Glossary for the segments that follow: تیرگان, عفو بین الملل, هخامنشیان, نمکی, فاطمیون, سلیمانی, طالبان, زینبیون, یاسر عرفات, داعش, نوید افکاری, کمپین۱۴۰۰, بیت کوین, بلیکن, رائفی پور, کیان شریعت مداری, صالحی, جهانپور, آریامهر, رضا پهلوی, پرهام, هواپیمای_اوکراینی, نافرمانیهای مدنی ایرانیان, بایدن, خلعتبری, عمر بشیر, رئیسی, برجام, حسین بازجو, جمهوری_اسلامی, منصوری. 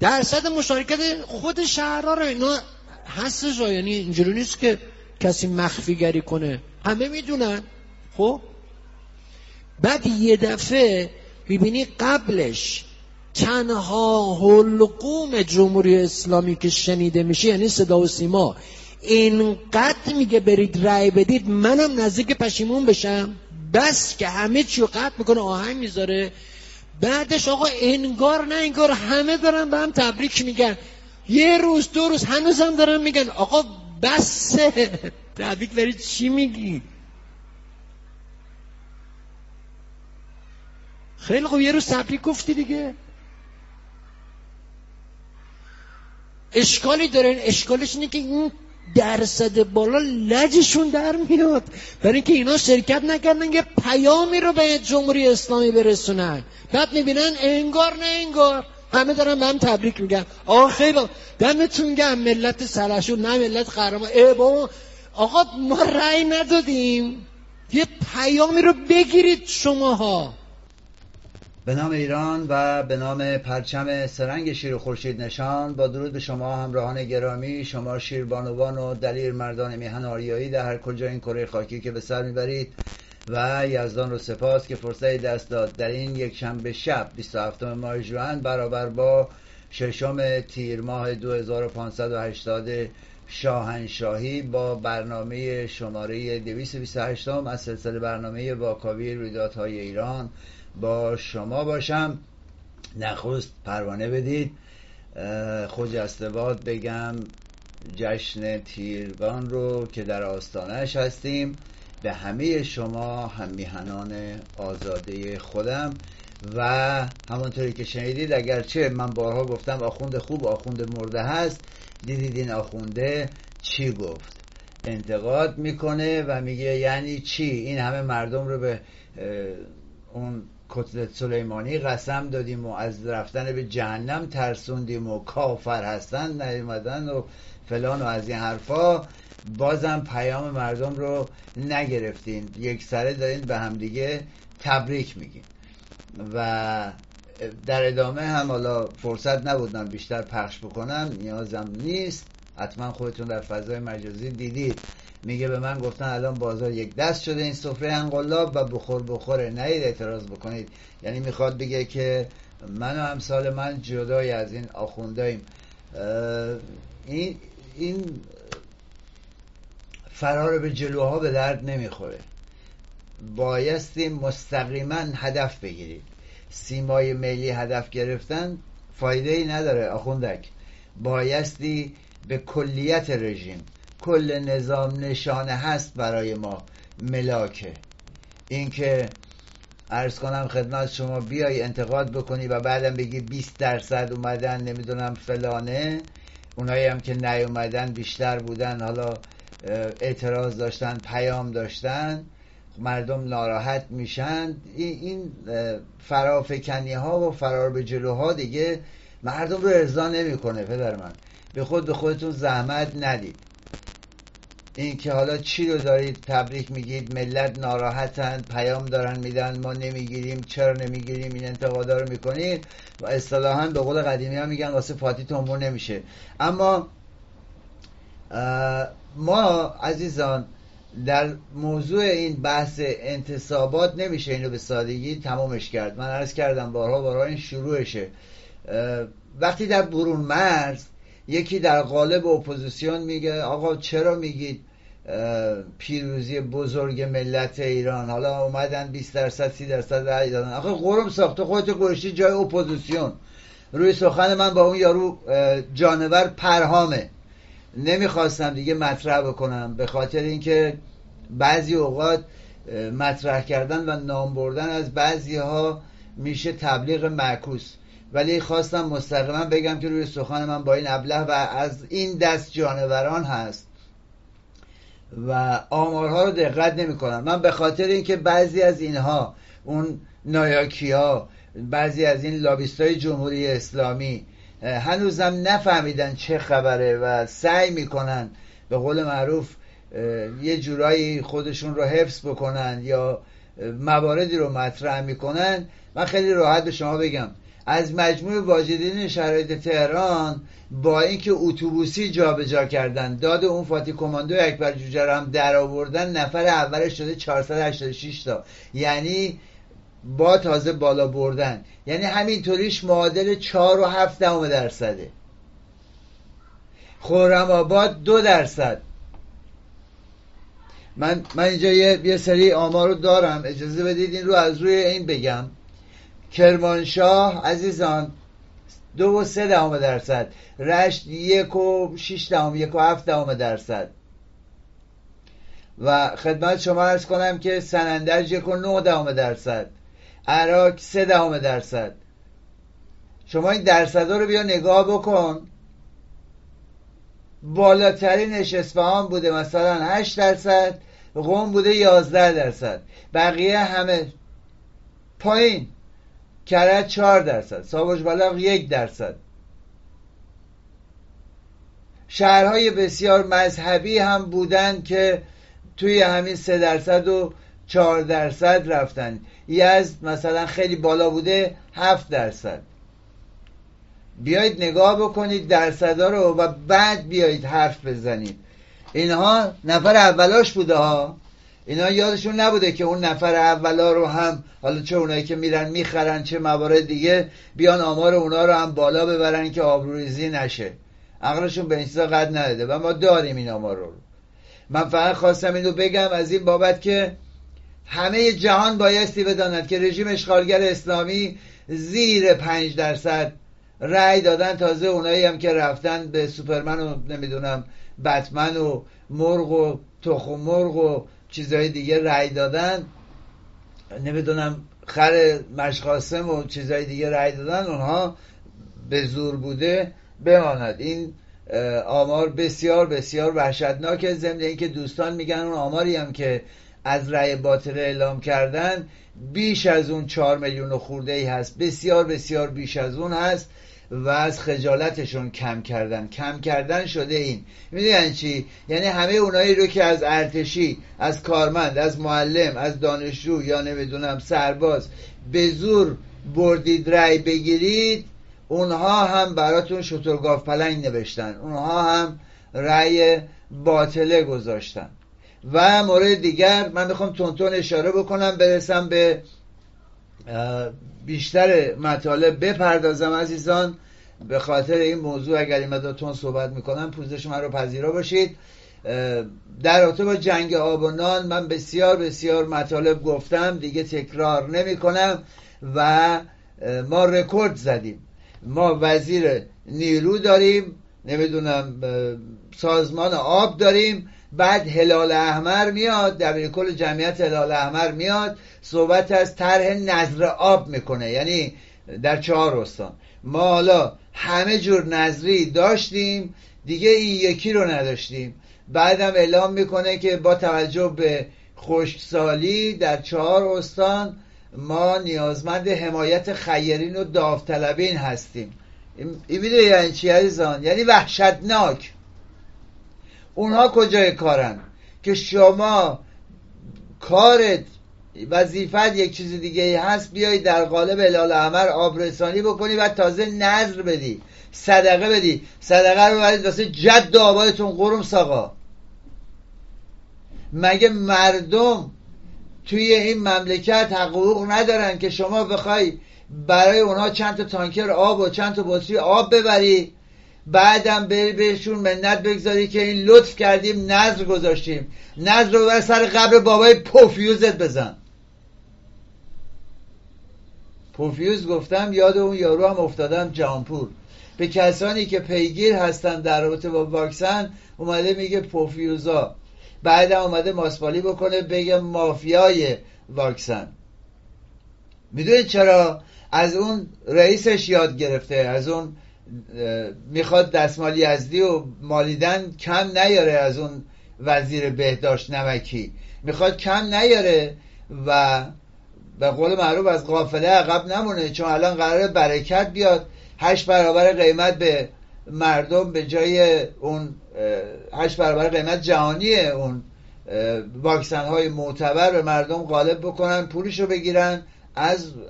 درصد مشارکت خود شهرها رو اینا هستش، یعنی اینجوری نیست که کسی مخفیگری کنه، همه میدونن. خب بعد یه دفعه میبینی قبلش تنها حلقوم جمهوری اسلامی که شنیده میشه یعنی صدا و سیما، اینقدر میگه برید رأی بدید منم نزدیک پشیمون بشم، بس که همه چیو قطع میکنه آهنگ میذاره، بعدش آقا انگار نه انگار همه دارن به هم تبریک میگن، یه روز دو روز هنوزم دارن میگن آقا بس تبریک برای چی میگی؟ خیلی خوب یه روز تبریک گفتی دیگه، اشکالی داره. اشکالش اینه که این درصد بالا لجشون در میاد برای اینکه اینا شرکت نکردن یه پیامی رو به جمهوری اسلامی برسونن، بعد میبینن انگار نه انگار همه دارن به هم تبریک میگن. آقا خیلی دمتون گرم، ملت سرشور نه ملت قهرمان. ای بابا آقا ما رأی ندادیم، یه پیامی رو بگیرید شماها. به نام ایران و به نام پرچم سرنگ شیر و خورشید نشان، با درود به شما همراهان گرامی، شما شیربانوان و دلیر مردان میهن آریایی در هر کجا این کره خاکی که به سر میبرید، و یزدان رو سپاس که فرصت دست داد در این یک شنبه شب 27 ماه ژوئن برابر با 6 تیر ماه 2580 شاهنشاهی با برنامه شماره 228 از سلسله برنامه واکاوی رویدادهای ایران با شما باشم. نخست پروانه بدید خجسته باد بگم جشن تیرگان رو که در آستانه‌اش هستیم به همه شما هممیهنان آزاده خودم. و همونطوری که شنیدید، اگرچه من بارها گفتم آخوند خوب آخوند مرده هست، دیدید این آخونده چی گفت؟ انتقاد میکنه و میگه یعنی چی این همه مردم رو به اون کتلت سلیمانی قسم دادیم و از رفتن به جهنم ترسوندیم و کافر هستن نیومدن و فلان و از این حرفا، بازم پیام مردم رو نگرفتین، یک سره دارین به همدیگه تبریک میگین. و در ادامه هم حالا فرصت نبودن بیشتر پخش بکنم، نیازم نیست، حتما خودتون در فضای مجازی دیدید. میگه به من گفتن الان بازار یک دست شده، این سفره انقلاب و بخور بخوره، نهید اعتراض بکنید. یعنی میخواد بگه که من و امثال من جدای از این آخونداییم. این فرار به جلوها به درد نمیخوره، بایستی مستقیما هدف بگیرید. سیمای ملی هدف گرفتن فایده ای نداره آخوندک، بایستی به کلیت رژیم، کل نظام نشانه هست برای ما ملاکه. این که عرض کنم خدمت شما بیای انتقاد بکنی و بعدم بگی 20% اومدن نمیدونم فلانه، اونایی هم که نیومدن بیشتر بودن، حالا اعتراض داشتن پیام داشتن، مردم ناراحت میشن. این فرافکنی ها و فرار به جلوها دیگه مردم رو ارضا نمیکنه. پدر من به خود به خودتون زحمت ندید. این که حالا چی رو دارید تبریک میگید، ملت ناراحتن پیام دارن میدن ما نمیگیریم، چرا نمیگیریم، این انتقادا رو میکنید و اصطلاحا به قول قدیمی ها میگن واسه پاتی تنبور نمیشه. اما ما عزیزان در موضوع این بحث انتصابات نمیشه اینو به سادگی تمامش کرد. من عرض کردم بارها این شروعشه. وقتی در برون مرز یکی در قالب اپوزیسیون میگه آقا چرا میگید پیروزی بزرگ ملت ایران، حالا اومدن 20% 30% رای دادن، آقا قرم ساخته خودت گوشتی جای اپوزیسیون. روی سخن من با اون یارو جانور پرهامه، نمیخواستم دیگه مطرح بکنم به خاطر اینکه بعضی اوقات مطرح کردن و نام بردن از بعضی ها میشه تبلیغ معکوس، ولی خواستم مستقیما بگم که روی سخن من با این ابله و از این دست جانوران هست و آمارها رو دقت نمی کنم. من به خاطر اینکه بعضی از اینها، اون نایاکی ها، بعضی از این لابیستای جمهوری اسلامی هنوزم نفهمیدن چه خبره و سعی میکنن به قول معروف یه جورایی خودشون رو حفظ بکنن یا مواردی رو مطرح میکنن. من خیلی راحت به شما بگم از مجموع واجدین شرایط تهران با اینکه اتوبوسی جابجا کردن، داد اون فاتی کماندو اکبر جوجه رو هم در آوردن، نفر اولش شده 486 تا، یعنی با تازه بالا بردن، یعنی همینطوریش معادل 4.7%. خرم آباد 2%. من اینجا یه سری آمار رو دارم، اجازه بدید این رو از روی این بگم. کرمانشاه عزیزان 2.3%، رشت 1.6%، 1.7%. و خدمت شما عرض کنم که سنندج 1.9%، عراق 3%. شما این درصد رو بیا نگاه بکن. بالاترینش اصفهان بوده مثلا 8%، قم بوده 11%، بقیه همه پایین. کرج 4%، ساوج بلاغ 1%. شهرهای بسیار مذهبی هم بودن که توی همین 3% و 4% رفتن. یزد مثلا خیلی بالا بوده 7%. بیایید نگاه بکنید درصدا رو و بعد بیایید حرف بزنید. اینها نفر اولاش بوده ها، اینا یادشون نبوده که اون نفر اولا رو هم، حالا چه اونایی که میرن میخرن چه موارد دیگه، بیان آمار اونا رو هم بالا ببرن که آبروریزی نشه. عقلشون به این چیزا قد نداده و ما داریم این آمار رو. من فقط خواستم اینو بگم از این بابت که همه جهان بایستی بداند که رژیم اشغالگر اسلامی زیر 5% رأی دادن. تازه اونایی هم که رفتن به سوپرمن و نمیدونم بتمن و مرغ و تخم مرغ و چیزهای دیگه رأی دادن، نمیدونم خر مشقاسم و چیزهای دیگه رأی دادن، اونها به زور بوده بماند. این آمار بسیار بسیار وحشتناکه. ضمن اینکه دوستان میگن اون آماری هم که از رأی باطل اعلام کردن بیش از اون 4 میلیون خورده ای هست، بسیار بسیار بیش از اون هست و از خجالتشون کم کردن شده. این میدونن چی؟ یعنی همه اونایی رو که از ارتشی، از کارمند، از معلم، از دانشجو یا نمیدونم سرباز به زور بردید رأی بگیرید، اونها هم براتون شترگاف پلنگ نوشتن، اونها هم رأی باطله گذاشتن. و مورد دیگر من میخوام تونتون اشاره بکنم برسم به بیشتر مطالب بپردازم عزیزان. به خاطر این موضوع اگر مدتون صحبت میکنم پوزش من رو پذیرا باشید. در رابطه با جنگ آب و نان من بسیار بسیار مطالب گفتم، دیگه تکرار نمی کنم. و ما رکورد زدیم، ما وزیر نیرو داریم، نمیدونم سازمان آب داریم، بعد هلال احمر میاد، دبیرکل جمعیت هلال احمر میاد صحبت از طرح نظر آب میکنه، یعنی در 4 استان. ما حالا همه جور نظری داشتیم دیگه، این یکی رو نداشتیم. بعدم اعلام میکنه که با توجه به خشکسالی در 4 استان ما نیازمند حمایت خیرین و داوطلبین هستیم. این میدونی یعنی چی عزیزان؟ یعنی وحشتناک. اونها کجای کارن که شما کارت وظیفت یک چیز دیگه هست، بیای در قالب هلال احمر آبرسانی بکنی و تازه نذر بدی، صدقه بدی، صدقه رو بدید واسه جد آبادتون قرم ساقا. مگه مردم توی این مملکت حقوق ندارن که شما بخوای برای اونها چند تا تانکر آب و چند تا بطری آب ببری، بعدم بری بهشون منت بگذاری که این لطف کردیم نذر گذاشتیم، نذر رو بر سر قبر بابای پوفیوزت بزن. پوفیوز گفتم یاد اون یارو هم افتادم، جهانپور. به کسانی که پیگیر هستن در رابطه با واکسن اومده میگه پوفیوزا، بعدم اومده ماسپالی بکنه بگه مافیای واکسن. میدونید چرا؟ از اون رئیسش یاد گرفته، از اون میخواد دستمال یزدی و مالیدن کم نیاره، از اون وزیر بهداشت نمکی میخواد کم نیاره و به قول معروف از قافله عقب نمونه، چون الان قراره برکت بیاد. 8 برابر قیمت به مردم به جای اون 8 برابر قیمت جهانیه اون واکسن های معتبر به مردم غالب بکنن، پولشو بگیرن،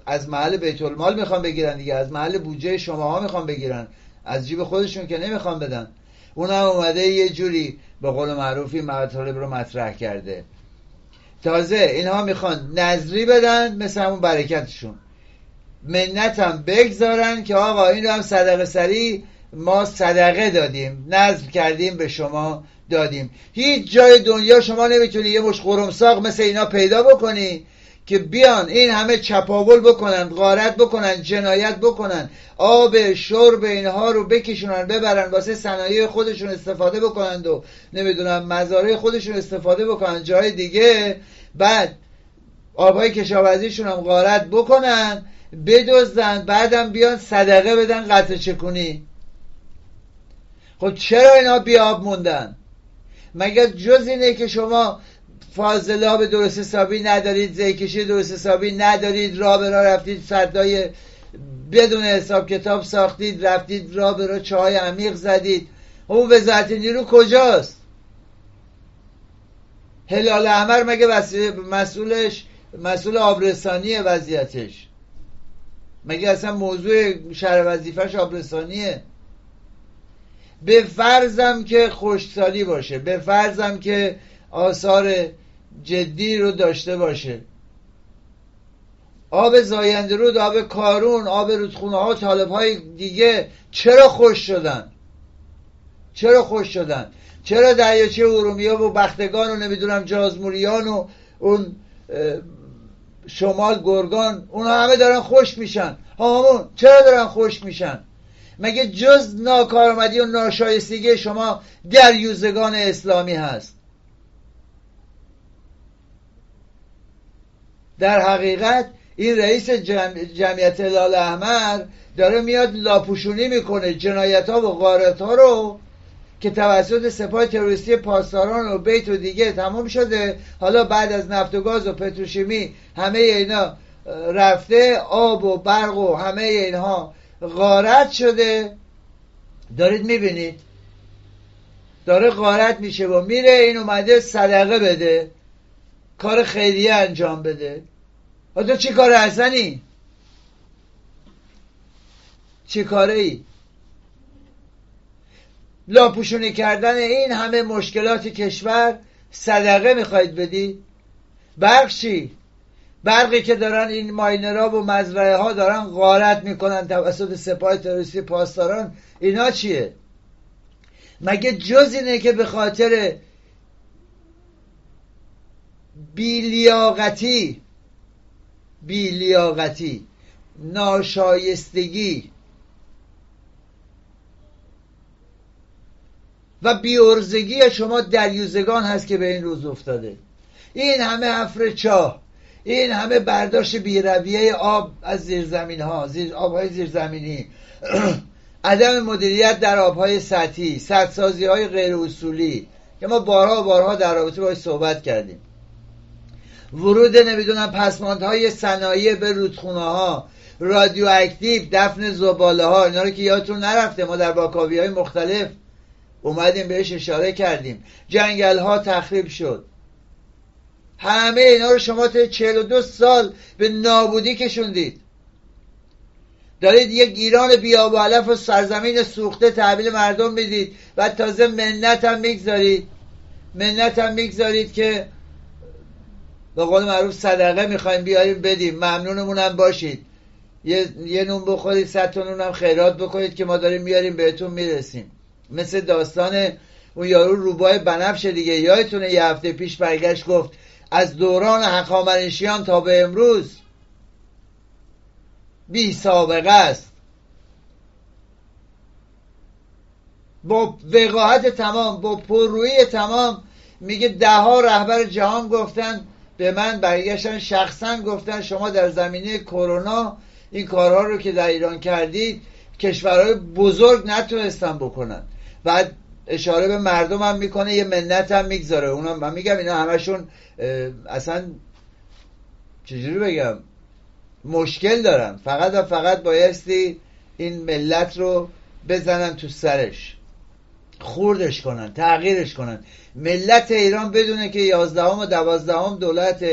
از محل بیت المال میخوان بگیرن دیگه، از محل بودجه شماها میخوان بگیرن، از جیب خودشون که نمیخوان بدن. اون هم اومده یه جوری به قول معروفی مطالب رو مطرح کرده. تازه اینها میخوان نظری بدن مثل همون برکتشون، منت هم بگذارن که آقا این رو هم صدقه سری ما صدقه دادیم، نظر کردیم به شما دادیم. هیچ جای دنیا شما نمیتونی یه مش قرمساق مثل اینا پیدا بکنی که بیان این همه چپاول بکنن، غارت بکنن، جنایت بکنن، آب شرب اینها رو بکشونن ببرن واسه صنایع خودشون استفاده بکنن و نمیدونم مزارع خودشون استفاده بکنن جای دیگه، بعد آبای کشاورزیشون هم غارت بکنن، بدزدن، بعدم بیان صدقه بدن قطع چکونی. خب چرا اینا بیاب موندن؟ مگر جز اینه که شما فاضلاب به درست حسابی ندارید، زیکشی درست حسابی ندارید، راه به راه رفتید، صدای بدون حساب کتاب ساختید، رفتید راه به راه چاهای عمیق زدید. اون وزارت نیرو کجاست؟ هلال احمر مگه مسئول آبرسانیه وضعیتش؟ مگه اصلا موضوع شهر وظیفهش آبرسانیه؟ به فرضم که خشکسالی باشه، به فرضم که آثار جدی رو داشته باشه، آب زاینده رود، آب کارون، آب رودخونه ها، طالب های دیگه چرا خشک شدن؟ چرا خشک شدن؟ چرا دریاچه ارومیه و بختگان و نمیدونم جازموریان و اون شمال گرگان اونها همه دارن خشک میشن؟ همون چرا دارن خشک میشن؟ مگه جز ناکارآمدی و ناشایستگی شما دریوزگان اسلامی هست؟ در حقیقت این رئیس جمعیت هلال احمر داره میاد لاپوشونی میکنه جنایت ها و غارت ها رو که توسط سپاه تروریستی پاسداران و بیت و دیگه تمام شده. حالا بعد از نفت و گاز و پتروشیمی همه اینا رفته، آب و برق و همه اینها غارت شده، دارید میبینید داره غارت میشه و میره. این اومده صدقه بده، کار خیریه انجام بده. تو چی کاره هستنی؟ چی کاره ای؟ لاپوشونی کردن این همه مشکلات کشور صدقه میخواید بدی؟ برق چی؟ برقی که دارن این ماینرها و مزرعه ها دارن غارت میکنن توسط سپاه تروریستی پاسداران، اینا چیه؟ مگه جز اینه که به خاطر بیلیاقتی ناشایستگی و بیارزگی شما دریوزگان هست که به این روز افتاده؟ این همه حفر چاه، این همه برداشت بیرویه آب از زیرزمین ها، آبهای زیرزمینی، عدم مدیریت در آبهای سطحی، سدسازی های غیر اصولی که ما بارها و بارها در رابطه باهاش صحبت کردیم، ورود نمیدونم پسماندهای صنایع به رودخونه ها، رادیواکتیو، دفن زباله ها، اینا رو که یادتون نرفته ما در واکاوی های مختلف اومدیم بهش اشاره کردیم. جنگل ها تخریب شد. همه اینا رو شما تا 42 سال به نابودی کشوندید. دارید یک ایران بیاب و علف و سرزمین سوخته تحویل مردم میدید و تازه منت هم میگذارید که به قول معروف صدقه میخوایم بیاریم بدیم، ممنونمون هم باشید، یه نون بخورید 100 تا نون هم خیرات بکنید که ما داریم میاریم بهتون میرسیم. مثل داستان اون یارو روبای بنفش دیگه، یادتونه یه هفته پیش برگشت گفت از دوران هخامنشیان تا به امروز بی سابقه است. با وقاحت تمام، با پررویی تمام میگه دهها رهبر جهان گفتن به من، برگشتن شخصا گفتن شما در زمینه کرونا این کارها رو که در ایران کردید کشورهای بزرگ نتونستن بکنن. بعد اشاره به مردم هم میکنه، یه منت هم میگذاره. اونا من میگم اینا همشون اصلا چجوری بگم مشکل دارن، فقط و فقط بایستی این ملت رو بزنن تو سرش، خوردش کنن، تغییرش کنن. ملت ایران بدونه که 11 و 12 دولت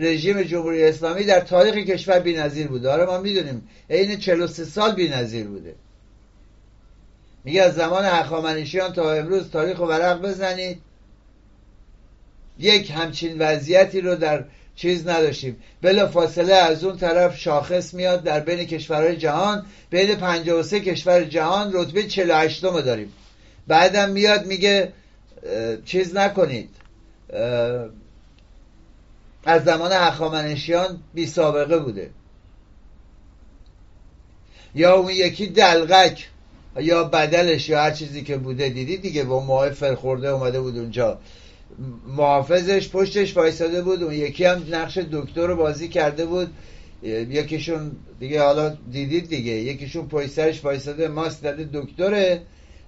رژیم جمهوری اسلامی در تاریخ کشور بی‌نظیر بوده. آره ما میدونیم، عین 43 سال بی‌نظیر بوده. میگه از زمان هخامنشیان تا امروز تاریخ و ورق بزنید، یک همچین وضعیتی رو در چیز نداشتیم. بلا فاصله از اون طرف شاخص میاد در بین کشورهای جهان، بین 53 کشور جهان رتبه 48م داریم. بعدم میاد میگه چیز نکنید، از زمان هخامنشیان بی سابقه بوده. یا اون یکی دلغک یا بدلش یا هر چیزی که بوده، دیدید دیگه با موهای فرخورده اومده بود اونجا، محافظش پشتش وایساده بود، اون یکی هم نقش دکتر رو بازی کرده بود، یکیشون دیگه حالا دیدید دیگه، یکیشون پشتش وایساده ماسک داده دکتره،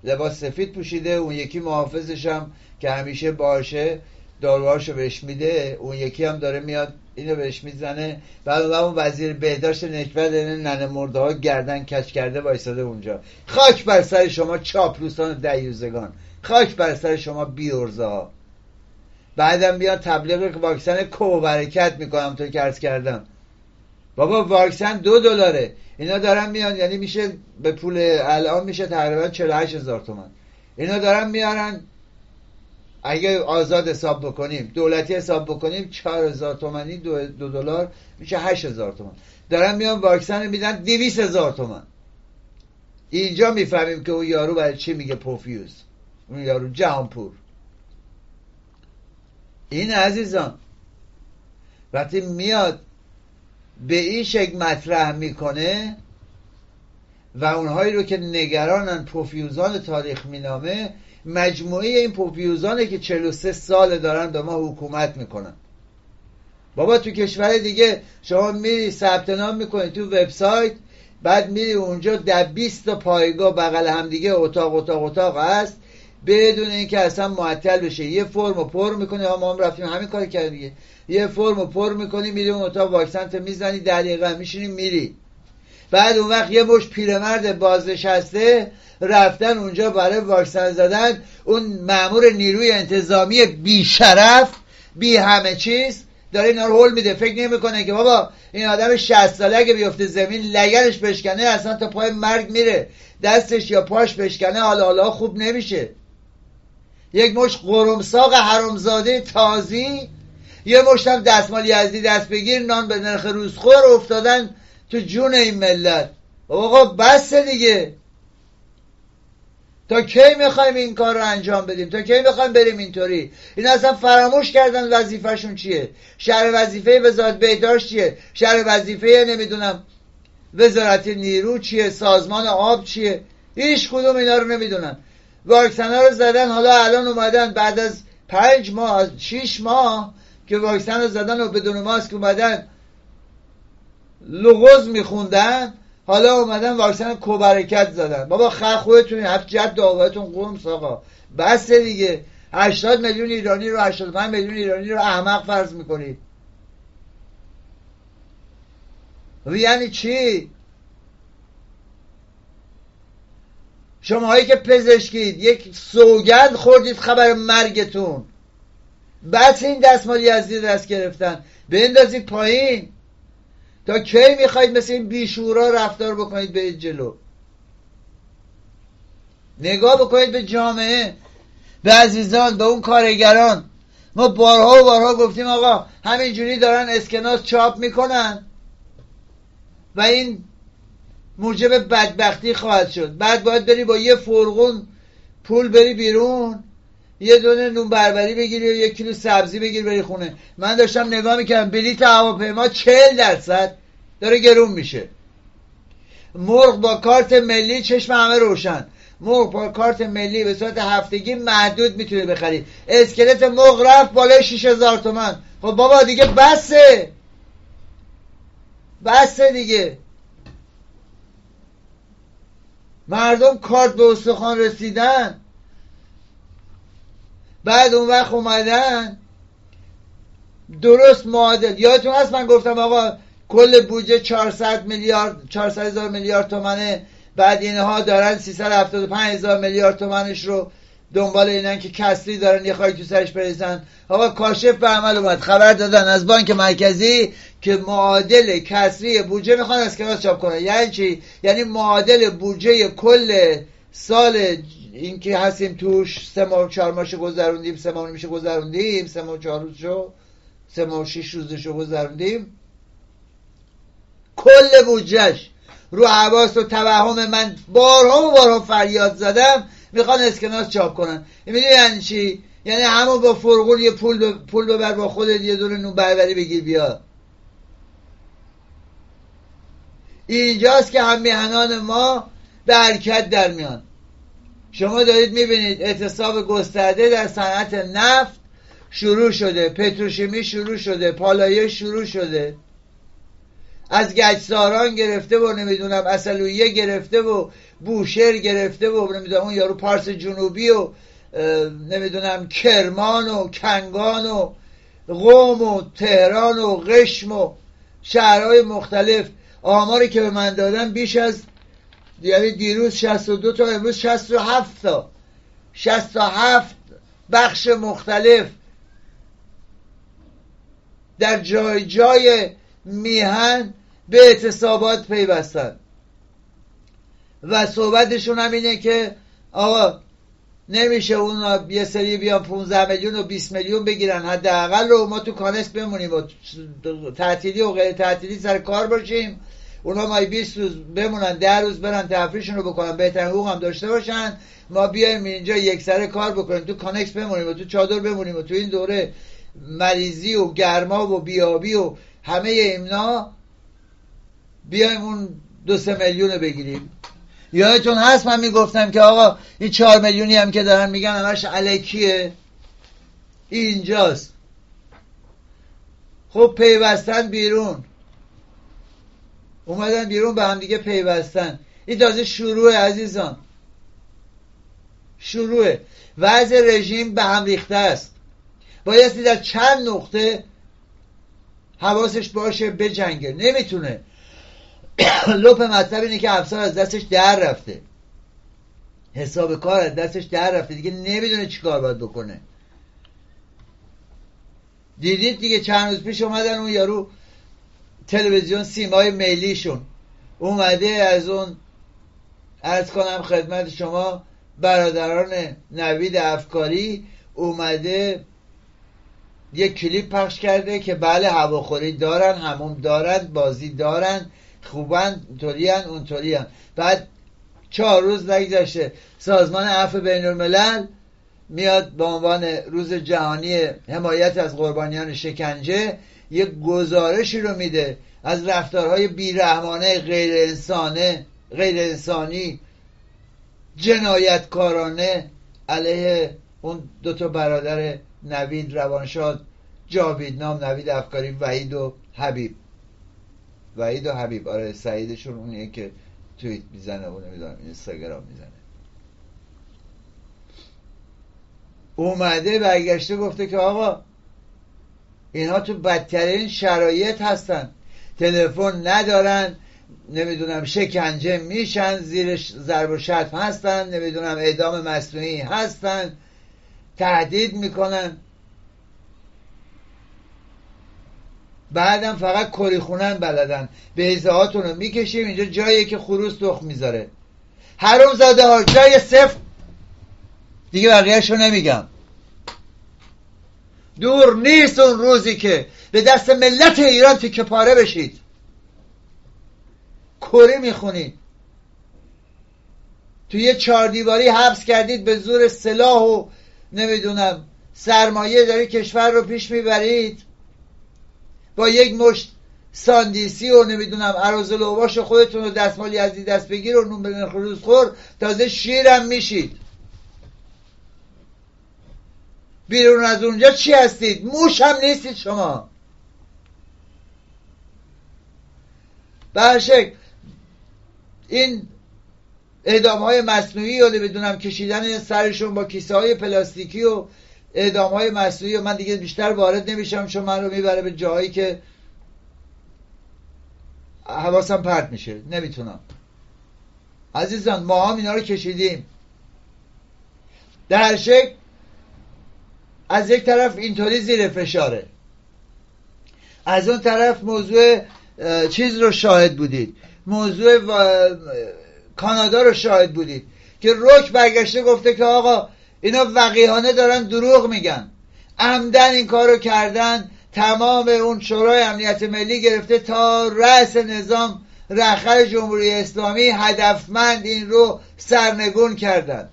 لباس سفید پوشیده، اون یکی محافظش هم که همیشه باشه داروهاشو بهش میده، اون یکی هم داره میاد اینو بهش میزنه، بعد اون وزیر بهداشت نکبت ننه مرده ها گردن کش کرده وایساده اونجا. خاک بر سر شما چاپلوسان و دریوزگان، خاک بر سر شما بیورزه ها. بعدم بیان تبلیغ واکسن کوبرکت میکنم تو که عرض کردم، بابا واکسن $2 اینا دارن میان، یعنی میشه به پول الان میشه تقریبا 48,000 تومان. اینا دارن میارن، اگه آزاد حساب بکنیم، دولتی حساب بکنیم، 4,000 تومانی $2 میشه 8,000 تومان. دارن میان واکسن میدن 200,000 تومان. اینجا میفهمیم که اون یارو برای چی میگه پوفیوز، اون یارو جهانپور. این عزیزان وقتی میاد به این شکل مطرح میکنه و اونهایی رو که نگرانن پوفیوزان تاریخ مینامه، مجموعه این پوفیوزانه که 43 سال دارن به ما حکومت میکنن. بابا تو کشور دیگه شما میری ثبت نام میکنی تو وبسایت، بعد میری اونجا 20 تا پایگاه بغل هم دیگه اتاق هست، بدون اینکه اصلا معطل بشه یه فرمو پر میکنی. ما هم رفتیم همین کار کردیم دیگه، یه فرمو پر میکنی، میری اون اتاق واکسنت میزنی، دقیقاً میشینی میری. بعد اون وقت یه مش پیرمرد بازنشسته رفتن اونجا برای واکسن زدن، اون مأمور نیروی انتظامی بی شرف بی همه چیز داره اینا رو هول میده، فکر نمیکنه که بابا این آدم 60 ساله اگه بیفته زمین لگنش بشکنه اصلا تا پای مرگ میره، دستش یا پاش بشکنه حالا خوب نمیشه. یک مش قرمساق حرامزاده تازی، یه مشت هم دستمال یزدی دست بگیر، نان به نرخ روزخور افتادن تو جون این ملت. آقا بس دیگه، تا کی میخوایم این کار رو انجام بدیم؟ تا کی میخوایم بریم اینطوری؟ این اصلا فراموش کردن وظیفهشون چیه، شهر وظیفه وزارت بهداشت چیه، شهر وظیفه نمیدونم وزارت نیرو چیه، سازمان آب چیه، هیچ کدوم اینا رو نمیدونن. واکسن ها رو زدن، حالا الان اومدن بعد از 5 ماه 6 ماه که واکسن رو زدن و بدون ماسک اومدن لغز میخوندن، حالا اومدن واکسن کوبرکت زدن. بابا خودتون هفت جد دعوایتون قرمس آقا بس دیگه. 80 میلیون ایرانی رو 85 میلیون ایرانی رو احمق فرض میکنید، یعنی چی؟ شماهایی که پزشکید یک سوگند خوردید خبر مرگتون، بس این دستمال یزدی دست گرفتن بندازید پایین. تا کی میخواید مثل این بیشورا رفتار بکنید؟ به جلو نگاه بکنید، به جامعه، به عزیزان، به اون کارگران. ما بارها و بارها گفتیم آقا همینجوری دارن اسکناس چاپ میکنن و این موجب بدبختی خواهد شد. بعد باید بری با یه فرقون پول بری بیرون، یه دونه نون بربری بگیری و 1 کیلو سبزی بگیری بری خونه. من داشتم نگاه میکردم بلیت هواپیما 40% داره گرون میشه. مرغ با کارت ملی چشم همه روشن، مرغ با کارت ملی به صورت هفتگی محدود میتونه بخری. اسکلت مرغ رفت بالای 6,000 تومان. خب بابا دیگه بسه، بسه دیگه. مردم کارت به استخوان رسیدن. بعد اون وقت اومدن درست معادل، یادتون هست من گفتم آقا کل بودجه 400 هزار میلیارد تومنه، بعد اینها دارن 375 هزار میلیارد تومنش رو دنبال اینن که کسری دارن یه خاکی تو سرش بریزن. آقا کاشف به عمل اومد، خبر دادن از بانک مرکزی که معادل کسری بودجه میخوان از کلاس چاپ کنه. یعنی چی؟ یعنی معادل بودجه کل سال این که هستیم توش، 3 ماه و 4 ماهشو گذروندیم، 3 ماه و نیم گذروندیم، 3 ماه و 4 روزشو، 3 ماه و 6 روزشو گذروندیم، کل بودجهش رو حواس و توهم من بارها فریاد زدم میخوان اسکناس چاپ کنن. میدونی یعنی چی؟ یعنی همون با فرغول یه پول ببر با خودت یه دونه نون بربری بگیر بیا. اینجاست که هم میهنان ما به حرکت در میان. شما دارید میبینید اعتصاب گسترده در صنعت نفت شروع شده، پتروشیمی شروع شده، پالایش شروع شده، از گچساران گرفته و نمیدونم اصلویه گرفته و بوشهر گرفته و نمیدونم اون یارو پارس جنوبی و نمیدونم کرمان و کنگان و قم و تهران و قشم و شهرهای مختلف. آماری که به من دادن بیش از، یعنی دیروز 62 تا امروز 67 تا 67 بخش مختلف در جای جای میهن به اعتصابات پیوستن و صحبتشون هم اینه که آقا نمیشه اونا یه سری بیان 15 میلیون و 20 میلیون بگیرن حداقل رو، ما تو کانس بمونیم و تعطیلی و غیر تعطیلی سر کار باشیم، اونا ما 20 روز بمونن، 10 روز برن تفریحشون رو بکنن، بهترین حقوق هم داشته باشن، ما بیایم اینجا یک سر کار بکنیم، تو کانکس بمونیم و تو چادر بمونیم و تو این دوره مریضی و گرما و بیابی و همه اینا بیایم اون 2-3 میلیون رو بگیریم. یادتون هست من میگفتم که آقا این 4 میلیونی هم که دارن میگن همش الکیه، اینجاست. خب پیوستن بیرون، اومدن بیرون به هم دیگه پیوستن. این تازه شروعه عزیزان، شروعه. وضع رژیم به هم ریخته است، بایستی در چند نقطه حواسش باشه بجنگه، نمیتونه. لپ مطلب اینه که افسر از دستش در رفته، حساب کار از دستش در رفته، دیگه نمیدونه چی کار باید بکنه. دیدید دیگه چند روز پیش اومدن اون یارو تلویزیون سیمای ملیشون اومده از اون، عرض کنم خدمت شما، برادران نوید افکاری اومده یه کلیپ پخش کرده که بله هواخوری دارن، هموم دارن، بازی دارن، خوبن، طوریان، اون طوریان. بعد 4 روز نگذشته سازمان عفو بین الملل میاد به عنوان روز جهانی حمایت از قربانیان شکنجه یه گزارشی رو میده از رفتارهای بیرحمانه، غیر انسانی، جنایتکارانه علیه اون 2 تا برادر نوید روانشاد، جاویدنام، نوید افکاری، وحید و حبیب. آره سعیدشون اونیه که توییت میزنه و نمیدونم اینستاگرام میزنه. اومده برگشته گفته که آقا اینها تو بدترین شرایط هستن، تلفن ندارن، نمیدونم شکنجه میشن، زیر ضرب و شتم هستن، نمیدونم اعدام مصنوعی هستن، تهدید میکنن، بعدم فقط کری خونن بلدن، بیضه هاتون رو میکشیم. اینجا جاییه که خروس تخم میذاره، حرومزاده ها جای صفر دیگه. بقیه‌شو نمیگم. دور نیست اون روزی که به دست ملت ایران تیکه پاره بشید، کره میخونید، تو یه 4 دیواری حبس کردید، به زور سلاح و نمیدونم سرمایه داری کشور رو پیش میبرید، با یک مشت ساندیسی و نمیدونم عروض لوباش خودتون رو دستمالی از دی دست بگیر و نون بنر خروز خور، تازه شیرم میشید. بیرون از اونجا چی هستید؟ موش هم نیستید شما. به هر شکل این اعدام‌های مصنوعی و نمیدونم کشیدن سرشون با کیسه‌های پلاستیکی و اعدام‌های مصنوعی، و من دیگه بیشتر وارد نمیشم چون من رو میبره به جایی که حواسم پرت میشه، نمیتونم. عزیزان ما هم اینا رو کشیدیم، در هر شکل از یک طرف اینطوری زیر فشاره، از اون طرف موضوع چیز رو شاهد بودید، موضوع کانادا رو شاهد بودید که روک برگشته گفته که آقا اینا وقیحانه دارن دروغ میگن، عمدن این کارو کردن، تمام اون شورای امنیت ملی گرفته تا رأس نظام رهبر جمهوری اسلامی هدفمند این رو سرنگون کردن.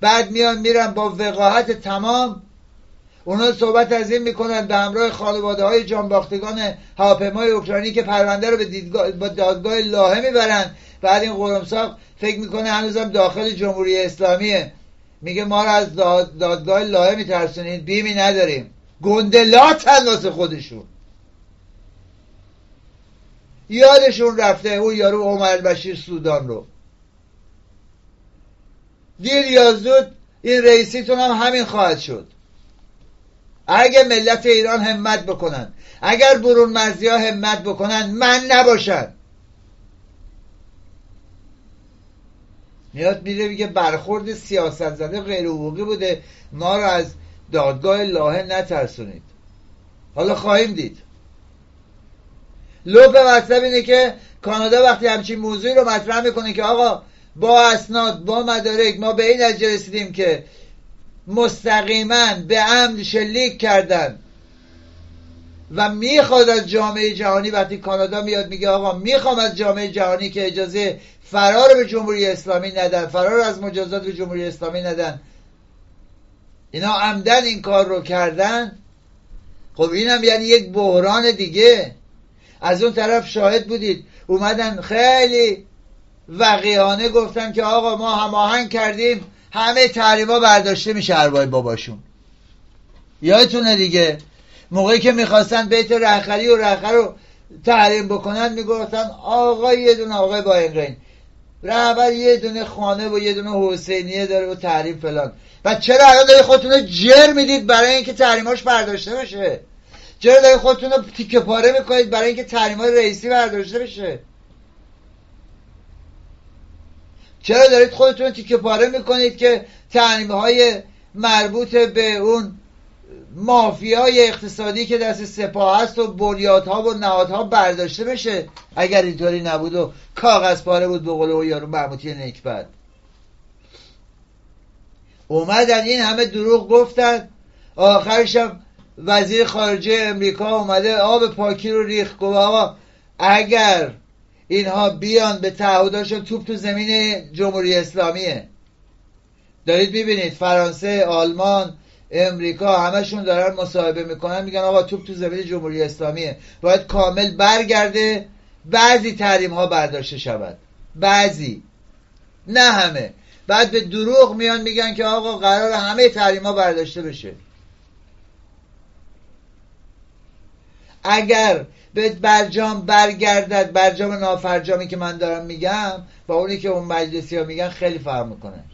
بعد میرن با وقاحت تمام اونا صحبت از این میکنن به همراه خانواده های جانباختگان هواپیمای اوکراینی که پرونده رو به دادگاه لاهه میبرن. بعد این قرمساق فکر میکنه هنوزم داخل جمهوری اسلامیه، میگه ما رو از دادگاه لاهه میترسونید، بیمی نداریم. گندلاتن واسه خودشون، یادشون رفته اون یارو عمر بشیر سودان رو. دیر یا زود این رئیسیتون هم همین خواهد شد. اگه ملت ایران همت بکنن، اگر برون مرزی ها همت بکنن، من نباشن، میاد میره میگه برخورد سیاست زده غیر حقوقی بوده، ما رو از دادگاه لاهه نترسونید. حالا خواهیم دید. لب مطلب اینه که کانادا وقتی همچین موضوعی رو مطرح میکنه که آقا با اسناد با مدارک ما به این نتیجه رسیدیم که مستقیما به عمد شلیک کردن و میخواد از جامعه جهانی، وقتی کانادا میاد میگه آقا میخوام از جامعه جهانی که اجازه فرار به جمهوری اسلامی ندن، فرار از مجازات به جمهوری اسلامی ندن، اینا عمدن این کار رو کردن. خب اینم یعنی یک بحران دیگه. از اون طرف شاهد بودید اومدن خیلی وقیحانه گفتن که آقا ما هماهنگ کردیم همه تحریما برداشته میشه اربای باباشون. یادتونه دیگه موقعی که میخواستن بیت رهخری و رهخر رو تحریم بکنن میگفتن آقا یه دونه آقای باینقین رهبر یه دونه خانه و یه دونه حسینیه داره و تحریم فلان. و چرا الان داری خودتون رو جر میدید برای اینکه تحریماش برداشته بشه؟ چرا داری خودتون رو تیکه پاره میکنید برای اینکه تحریمای رئیسی برداشته بشه؟ چرا دارید خودتون تیکه پاره میکنید که تحریم‌های مربوط به اون مافیای اقتصادی که دست سپاه هست و بنیادها و نهادها برداشته بشه؟ اگر اینطوری نبود و کاغذ پاره بود به قول یارو محمودی نکبت، اومدن این همه دروغ گفتن. آخرش هم وزیر خارجه امریکا اومده آب پاکی رو ریخت، گفت آقا اگر اینها بیان به تعهداشون، توپ تو زمین جمهوری اسلامیه. دارید میبینید فرانسه، آلمان، امریکا همشون دارن مصاحبه میکنن میگن آقا توپ تو زمین جمهوری اسلامیه، باید کامل برگرده، بعضی تحریم ها برداشته شود، بعضی، نه همه. بعد به دروغ میان میگن که آقا قرار همه تحریم ها برداشته بشه. اگر به برجام برگردد، برجام نافرجامی که من دارم میگم با اونی که اون مجلسی ها میگن خیلی فرق میکنه.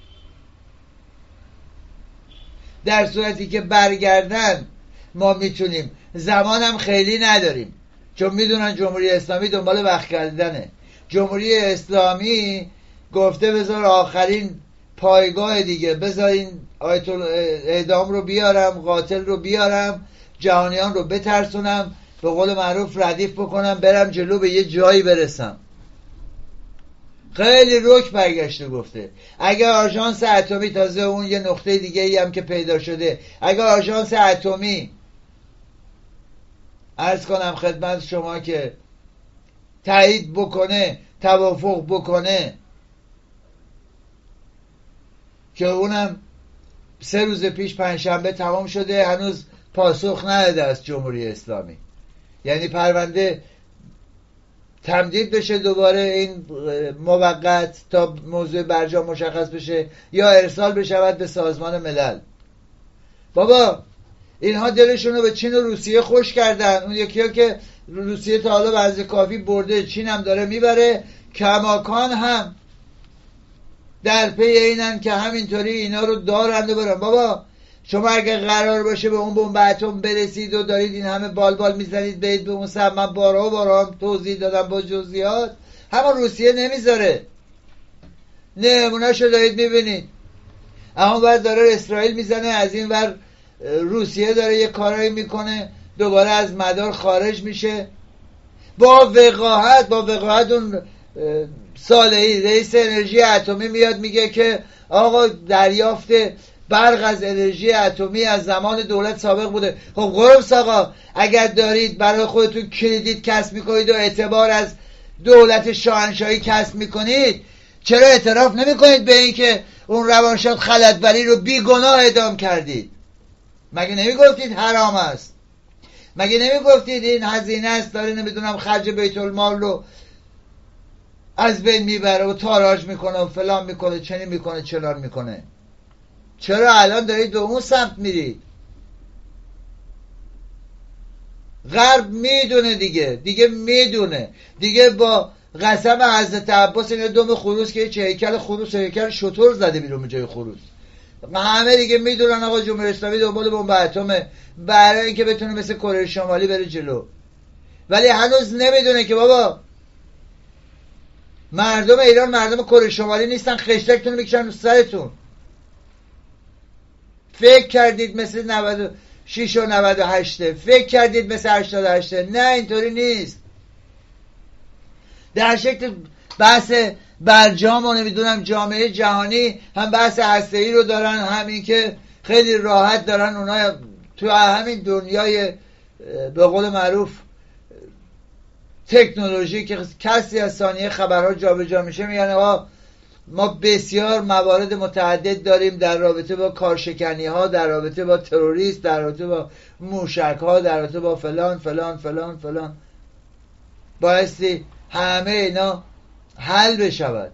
در صورتی که برگردن ما میتونیم، زمانم خیلی نداریم، چون میدونن جمهوری اسلامی دنبال وقت کردنه. جمهوری اسلامی گفته بذار آخرین پایگاه دیگه، بذار این اعدام رو بیارم، قاتل رو بیارم، جهانیان رو بترسونم، به قول معروف ردیف بکنم، برم جلو، به یه جایی برسم. خیلی رک برگشته گفته اگر آژانس اتمی، تازه اون یه نقطه دیگه ای هم که پیدا شده، اگر آژانس اتمی، عرض کنم خدمت شما که تایید بکنه، توافق بکنه، که اونم 3 روز پیش پنجشنبه تمام شده، هنوز پاسخ نداده از جمهوری اسلامی، یعنی پرونده تمدید بشه دوباره این موقت تا موضوع برجام مشخص بشه یا ارسال بشود به سازمان ملل. بابا اینها دلشون رو به چین و روسیه خوش کردن. اون یکی که روسیه تا حالا وضع کافی برده، چین هم داره میبره، کماکان هم در پی اینن که همینطوری اینا رو دارند و برن. بابا شما اگه قرار باشه به اون بمب اتم برسید و دارید این همه بال میزنید برید به اون سمت، من بارها هم توضیح دادم با جزئیات، همون روسیه نمیذاره، نمونه‌شو دارید میبینید. اما بعد داره اسرائیل میزنه، از این ور روسیه داره یه کارایی میکنه، دوباره از مدار خارج میشه. با وقاحت اون صالحی رئیس انرژی اتمی میاد میگه که آقا دریافت برق از انرژی اتمی از زمان دولت سابق بوده. خب قربس آقا، اگر دارید برای خودتون کردیت کسب میکنید و اعتبار از دولت شاهنشاهی کسب میکنید، چرا اعتراف نمیکنید به این که اون روانشاد خلعتبری رو بیگناه اعدام کردید؟ مگه نمیگفتید حرام است؟ مگه نمیگفتید این هزینه است، داره نمیدونم خرج بیت المال رو از بین میبره و تاراج میکنه و فلان میکنه، چنین میکنه، چنان میکنه؟ چرا الان دارید به اون سمت میرید؟ غرب میدونه دیگه با قسم حضرت عباس این دوم خروس که چه هیکل شطور زده بیرون به جای خروس. همه دیگه میدونن آقا جمهوری اسلامی دنبال بمب اتمه برای اینکه بتونه مثل کره شمالی بره جلو، ولی هنوز نمیدونه که بابا مردم ایران مردم کره شمالی نیستن، خشتکتون رو میکشن رو سرتون. فکر کردید مثل 96 و 98، فکر کردید مثل 88، نه اینطوری نیست. در شکل بحث برجام و نمیدونم جامعه جهانی، هم بحث هسته‌ای رو دارن، همین که خیلی راحت دارن اونا تو همین دنیای به قول معروف تکنولوژی که کسی از ثانیه خبرها جابجا میشه، میگن آقا ما بسیار موارد متعدد داریم در رابطه با کارشکنی ها، در رابطه با تروریست، در رابطه با موشک ها، در رابطه با فلان فلان فلان فلان. بایستی همه اینا حل بشود.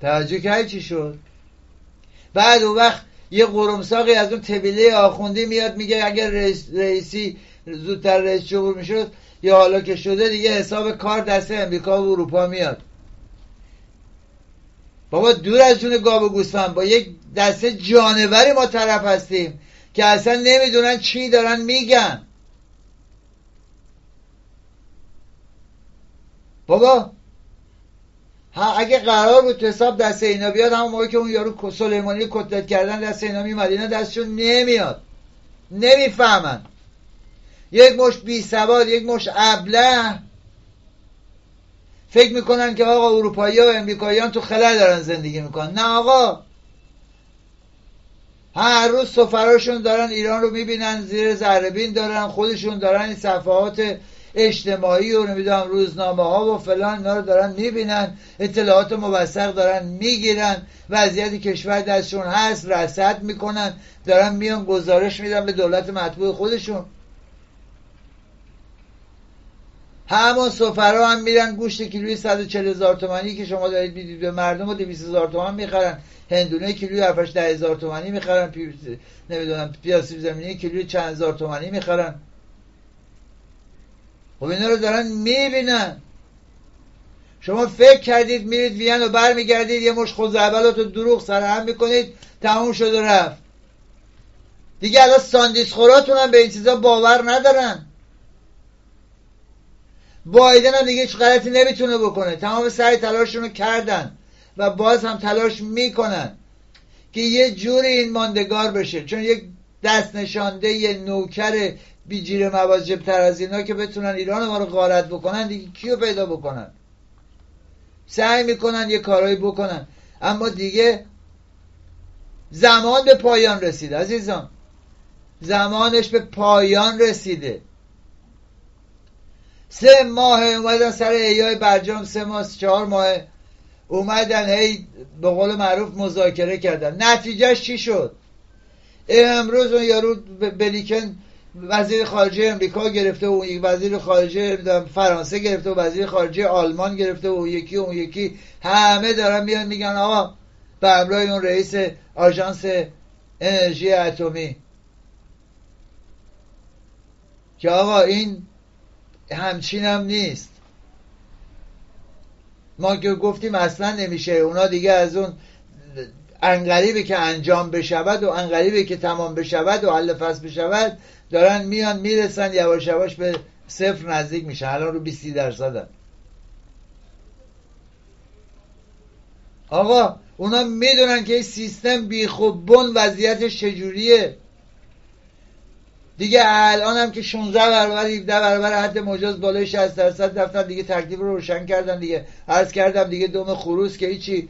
توجه کردی چی شد؟ بعد اون وقت یه قرمساقی از اون طبیله آخوندی میاد میگه اگر رئیسی زودتر رئیس جمهور میشد یا حالا که شده، دیگه حساب کار دست امریکا و اروپا میاد. بابا دور از جون گاو و گوسفند، با یک دسته جانوری ما طرف هستیم که اصلا نمیدونن چی دارن میگن. بابا اگه قرار بود حساب دست اینا بیاد، همون موقع که اون یارو سلیمانی کتلت کردن دست اینا میمد، اینا دستشون نمیاد. نمیفهمن. یک مش بی سواد، یک مش ابله فکر میکنن که آقا اروپایی و امریکاییان تو خلأ دارن زندگی میکنن. نه آقا، هر روز سفراشون دارن ایران رو میبینن، زیر ذره بین دارن، خودشون دارن این صفحات اجتماعی و نمیدونم روزنامه ها و فلان اینا رو دارن میبینن، اطلاعات موثق دارن میگیرن، وضعیت کشور دستشون هست، رصد میکنن، دارن میان گزارش میدن به دولت مطبوع خودشون. همون سفرا هم میرن گوشت کیلوی 140,000 تومانی که شما دارید میدید به مردم رو 200,000 تومان میخرن، هندونه کیلوی 7-10,000 تومانی میخرن، نمیدونم پیاز سیب زمینی کیلوی چند هزار تومانی میخرن. خب اینا رو دارن میبینن. شما فکر کردید میرید وین و برمیگردید یه مش خزعبلات و دروغ سرهم میکنید، تموم شد و رفت. دیگه الان ساندیس خوراتون هم به این چیزا باور ندارن. بایدن هم دیگه هیچ غلطی نمیتونه بکنه، تمام سعی تلاششون رو کردن و باز هم تلاش میکنن که یه جوری این ماندگار بشه، چون یک دست نشانده یه نوکر بی جیره مواجب تر از اینا که بتونن ایران ما رو غارت بکنن دیگه کیو پیدا بکنن؟ سعی میکنن یه کارایی بکنن، اما دیگه زمان به پایان رسیده عزیزان، زمانش به پایان رسیده. 3 ماه اومدن سر ایای برجام، 3 ماه 4 ماه اومدن هی به قول معروف مذاکره کردن. نتیجهش چی شد؟ امروز اون یارو بلیکن وزیر خارجه امریکا گرفته و اون وزیر خارجه فرانسه گرفته و وزیر خارجه آلمان گرفته و اون یکی همه دارن میان میگن آقا به همراه اون رئیس آژانس انرژی اتمی که آقا این همچین هم نیست، ما که گفتیم اصلا نمیشه. اونا دیگه از اون انقریبی که انجام بشود و انقریبی که تمام بشود و حل فصل بشود دارن میان میرسن، یواش یواش به صفر نزدیک میشن، الان رو 20% آقا اونا میدونن که این سیستم بیخوبون وضعیتش چجوریه دیگه. الان هم که 16 برابر 17 برابر حد مجاز بالای 60% رفتن دیگه، تکلیف رو روشن کردن دیگه. عرض کردم دیگه دوم خروس که هیچی،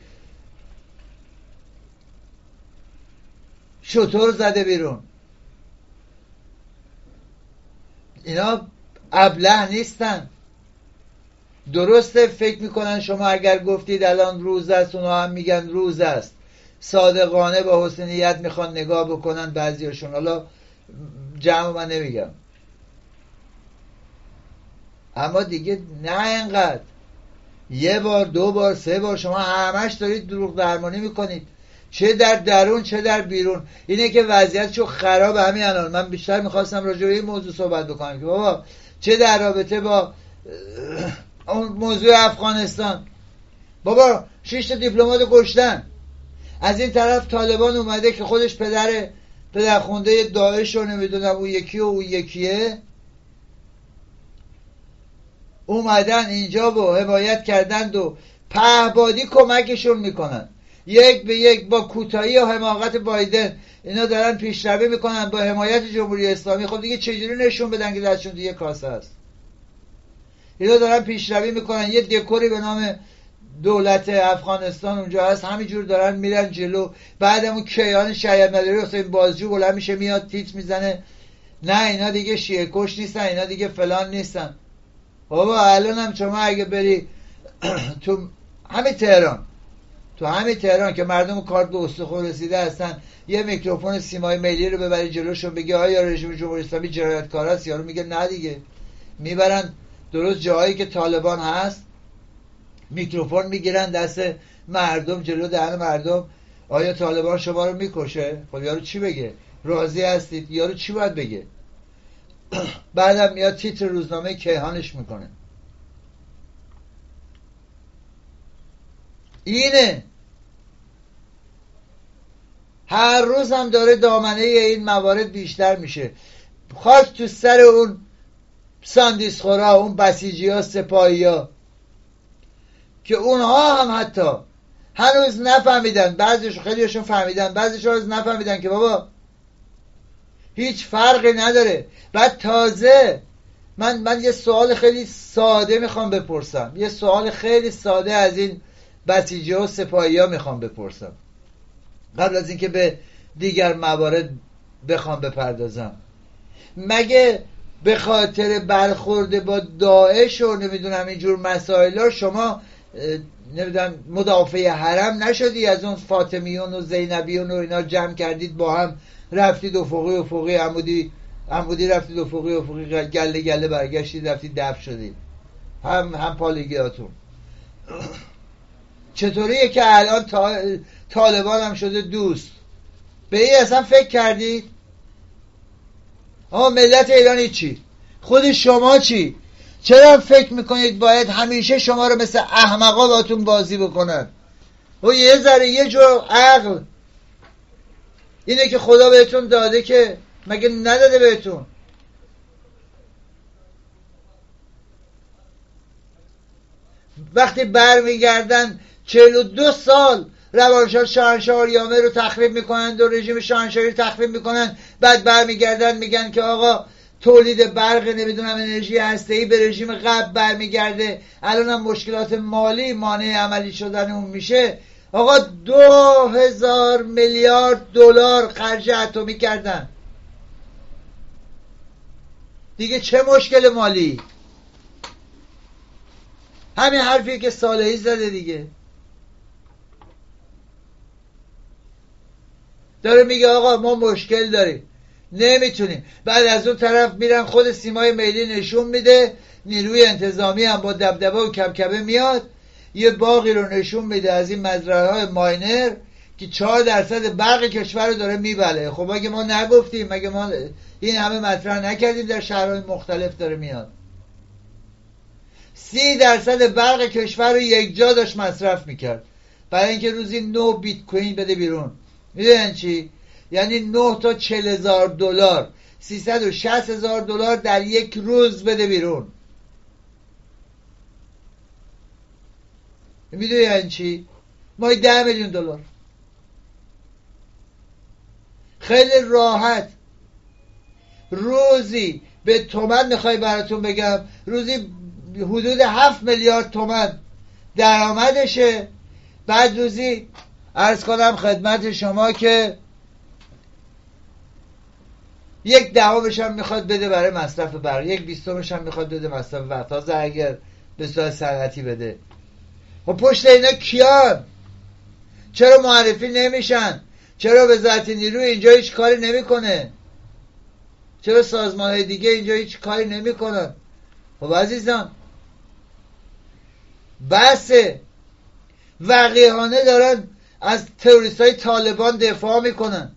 شطور زده بیرون. اینا ابله نیستن، درسته فکر میکنن شما اگر گفتید الان روز است اونا هم میگن روز است. صادقانه با حسنیت میخوان نگاه بکنن بعضیاشون، حالا جمع من نمیگم، اما دیگه نه اینقدر یه بار دو بار سه بار شما همش دارید دروغ درمانی میکنید، چه در درون چه در بیرون. اینه که وضعیتشو خراب. همین الان من بیشتر میخواستم راجع به این موضوع صحبت بکنم که بابا چه در رابطه با اون موضوع افغانستان، بابا 6 دیپلمات کشتن. از این طرف طالبان اومده که خودش پدرخونده داعش رو نمیدونم اون یکی و اون یکیه، اومدن اینجا با حمایت کردند و پهبادی کمکشون میکنن یک به یک با کوتاهی و حماقت بایدن. اینا دارن پیشروی میکنن با حمایت جمهوری اسلامی. خب دیگه چجوری نشون بدن که دستشون دیگه کاسه است؟ اینا دارن پیشروی میکنن، یه دکوری به نام دولت افغانستان اونجا هست، همینجور دارن میرن جلو. بعد اون کیان شریعت مداری حسین بازجو بلند میشه میاد تیت میزنه نه اینا دیگه شیعه کش نیستن، اینا دیگه فلان نیستن. بابا الان هم شما اگه بری تو همین تهران، تو همین تهران که مردم کارت به استخوان رسیده هستن، یه میکروفون سیمای ملی رو ببری جلوشون بگی آیا رژیم جمهوری اسلامی جنایتکار است، یارو میگه نه دیگه. میبرن درست جایی که طالبان هست، میکروفون میگیرن دست مردم جلو دهن مردم، آیا طالبان شما رو میکشه؟ خب یارو چی بگه؟ راضی هستید؟ یارو چی باید بگه؟ بعدم میاد تیتر روزنامه کیهانش میکنه. اینه هر روز هم داره دامنه این موارد بیشتر میشه. خاک تو سر اون ساندیس خورا، اون بسیجی ها، سپاهی ها که اونها هم حتی هنوز نفهمیدن، بعضیشون خیلیشون فهمیدن، بعضیشون هنوز نفهمیدن که بابا هیچ فرقی نداره. بعد تازه من یه سوال خیلی ساده میخوام بپرسم، یه سوال خیلی ساده از این بسیجی و سپاهی ها میخوام بپرسم قبل از اینکه به دیگر موارد بخوام بپردازم. مگه به خاطر برخورد با داعش و نمیدونم اینجور مسائل ها شما نمیدونم مدافع حرم نشدی؟ از اون فاطمیون و زینبیون و اینا جمع کردید با هم رفتید افقی افقی، عمودی رفتید افقی افقی، گله گله برگشتید رفتید دفع شدید هم پالگیاتون. چطوریه که الان طالبان هم شده دوست؟ به این اصلا فکر کردید؟ اما ملت ایرانی چی؟ خود شما چی؟ چرا فکر میکنید باید همیشه شما رو مثل احمقا باتون بازی بکنن؟ و یه ذره یه جور عقل اینه که خدا بهتون داده، که مگه نداده بهتون؟ وقتی برمیگردن 42 سال روانشاه شاهنشاه آریامه رو تخریب میکنند و رژیم شاهنشاهی رو تخریب میکنند، بعد برمیگردن میگن که آقا تولید برق نمیدونم انرژی هسته‌ای به رژیم قبل برمیگرده، الان هم مشکلات مالی مانع عملی شدن اون میشه. آقا 2000 میلیارد دلار خرج اتمی کردن دیگه، چه مشکل مالی؟ همین حرفی که صالحی زده دیگه، داره میگه آقا ما مشکل داریم نمیتونیم. بعد از اون طرف میرن خود سیمای میلی نشون میده، نیروی انتظامی هم با دبدبه و کبکبه میاد، یه باغی رو نشون میده از این مزرعه‌های ماینر که 4% برق کشور رو داره میبله. خب اگه ما نگفتیم، مگه ما این همه مطرح نکردیم در شهرهای مختلف داره میاد؟ 30% برق کشور رو یک جا داشت مصرف میکرد برای اینکه روزی 9 بیت کوین بده بیرون. میدونن چی؟ یعنی 9 تا 40,000 دلار، 360,000 دلار در یک روز بده بیرون. میدونی یعنی چی؟ مای $10 میلیون. خیلی راحت. روزی به تومن میخوای براتون بگم، روزی حدود 7 میلیارد تومن درآمدشه. بعد روزی عرض کنم خدمت شما که 1/10 هم میخواد بده برای مصرف برق، 1/20 هم میخواد بده مصرف برق، تازه اگر به صورت صنعتی بده. و پشت اینا کیان؟ چرا معرفی نمیشن؟ چرا وزارت نیرو اینجا هیچ کاری نمیکنه؟ چرا سازمان‌های دیگه اینجا هیچ کاری نمیکنن؟ خب عزیزان بسه، وقیحانه دارن از تروریست‌های طالبان دفاع میکنن.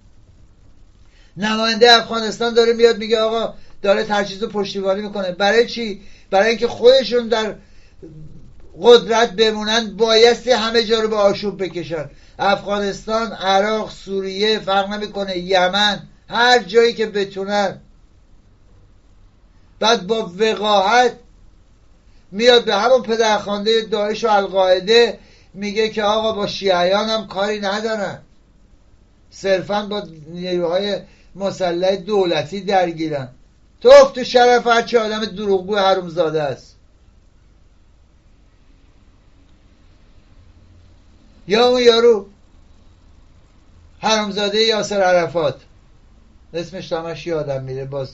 نماینده افغانستان داره میاد میگه آقا داره تجهیز و پشتیبانی میکنه. برای چی؟ برای اینکه خودشون در قدرت بمونن بایستی همه جا رو به آشوب بکشن. افغانستان، عراق، سوریه، فرق نمیکنه، یمن، هر جایی که بتونن. بعد با وقاحت میاد به همون پدرخوانده داعش و القاعده میگه که آقا با شیعیان هم کاری ندارن، صرفا با نیروهای مسلح دولتی درگیرن. توف تو شرف هر چه آدم دروغگو حرومزاده است. یا اون یارو حرومزاده یاسر عرفات، اسمش همش یادم میره، باز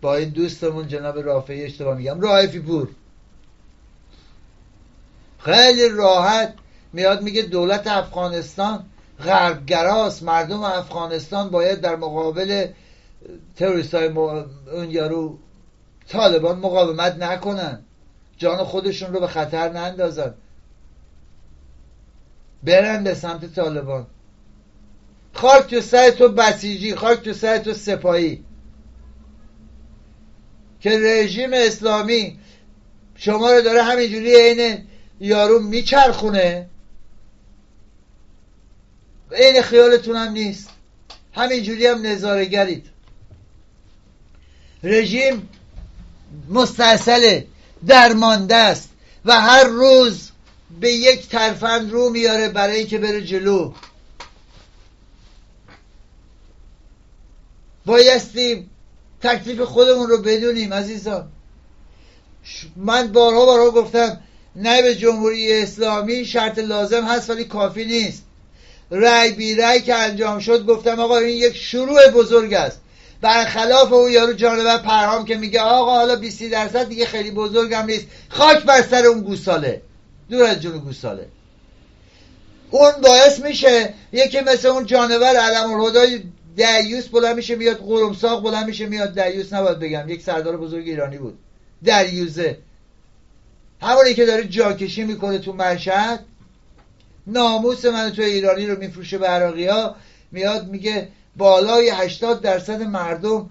با این دوستمون جناب رافعی اشتباه میگم، رائفی پور، خیلی راحت میاد میگه دولت افغانستان غربگراست، مردم افغانستان باید در مقابل تروریستای اون یارو طالبان مقاومت نکنن، جان خودشون رو به خطر نندازن، برن به سمت طالبان. خاک تو سر تو بسیجی، خاک تو سر تو سپاهی، که رژیم اسلامی شما رو داره همینجوری عین یارو میچرخونه. این خیالتون هم نیست، همینجوری هم نظاره‌گرید. رژیم مستاصله، درمانده است و هر روز به یک ترفند رو میاره برای اینکه بره جلو. بایستی تکلیف خودمون رو بدونیم عزیزان. من بارها گفتم نائب جمهوری اسلامی شرط لازم هست ولی کافی نیست. رای بی رای که انجام شد گفتم آقا این یک شروع بزرگ است، برخلاف اون یارو جانور پرهام که میگه آقا حالا 20% دیگه خیلی بزرگ هم نیست. خاک بر سر اون گوساله، دور از جون گوساله. اون باعث میشه یکی مثل اون جانور علم‌الهدی دریوس بلند میشه میاد قرمساق، بلند میشه میاد دریوس، نباید بگم یک سردار بزرگ ایرانی بود دریوزه، همونی که داره جاکشی میکنه تو مشهد، ناموس من تو ایرانی رو میفروشه به عراقی‌ها. میاد میگه بالای 80% مردم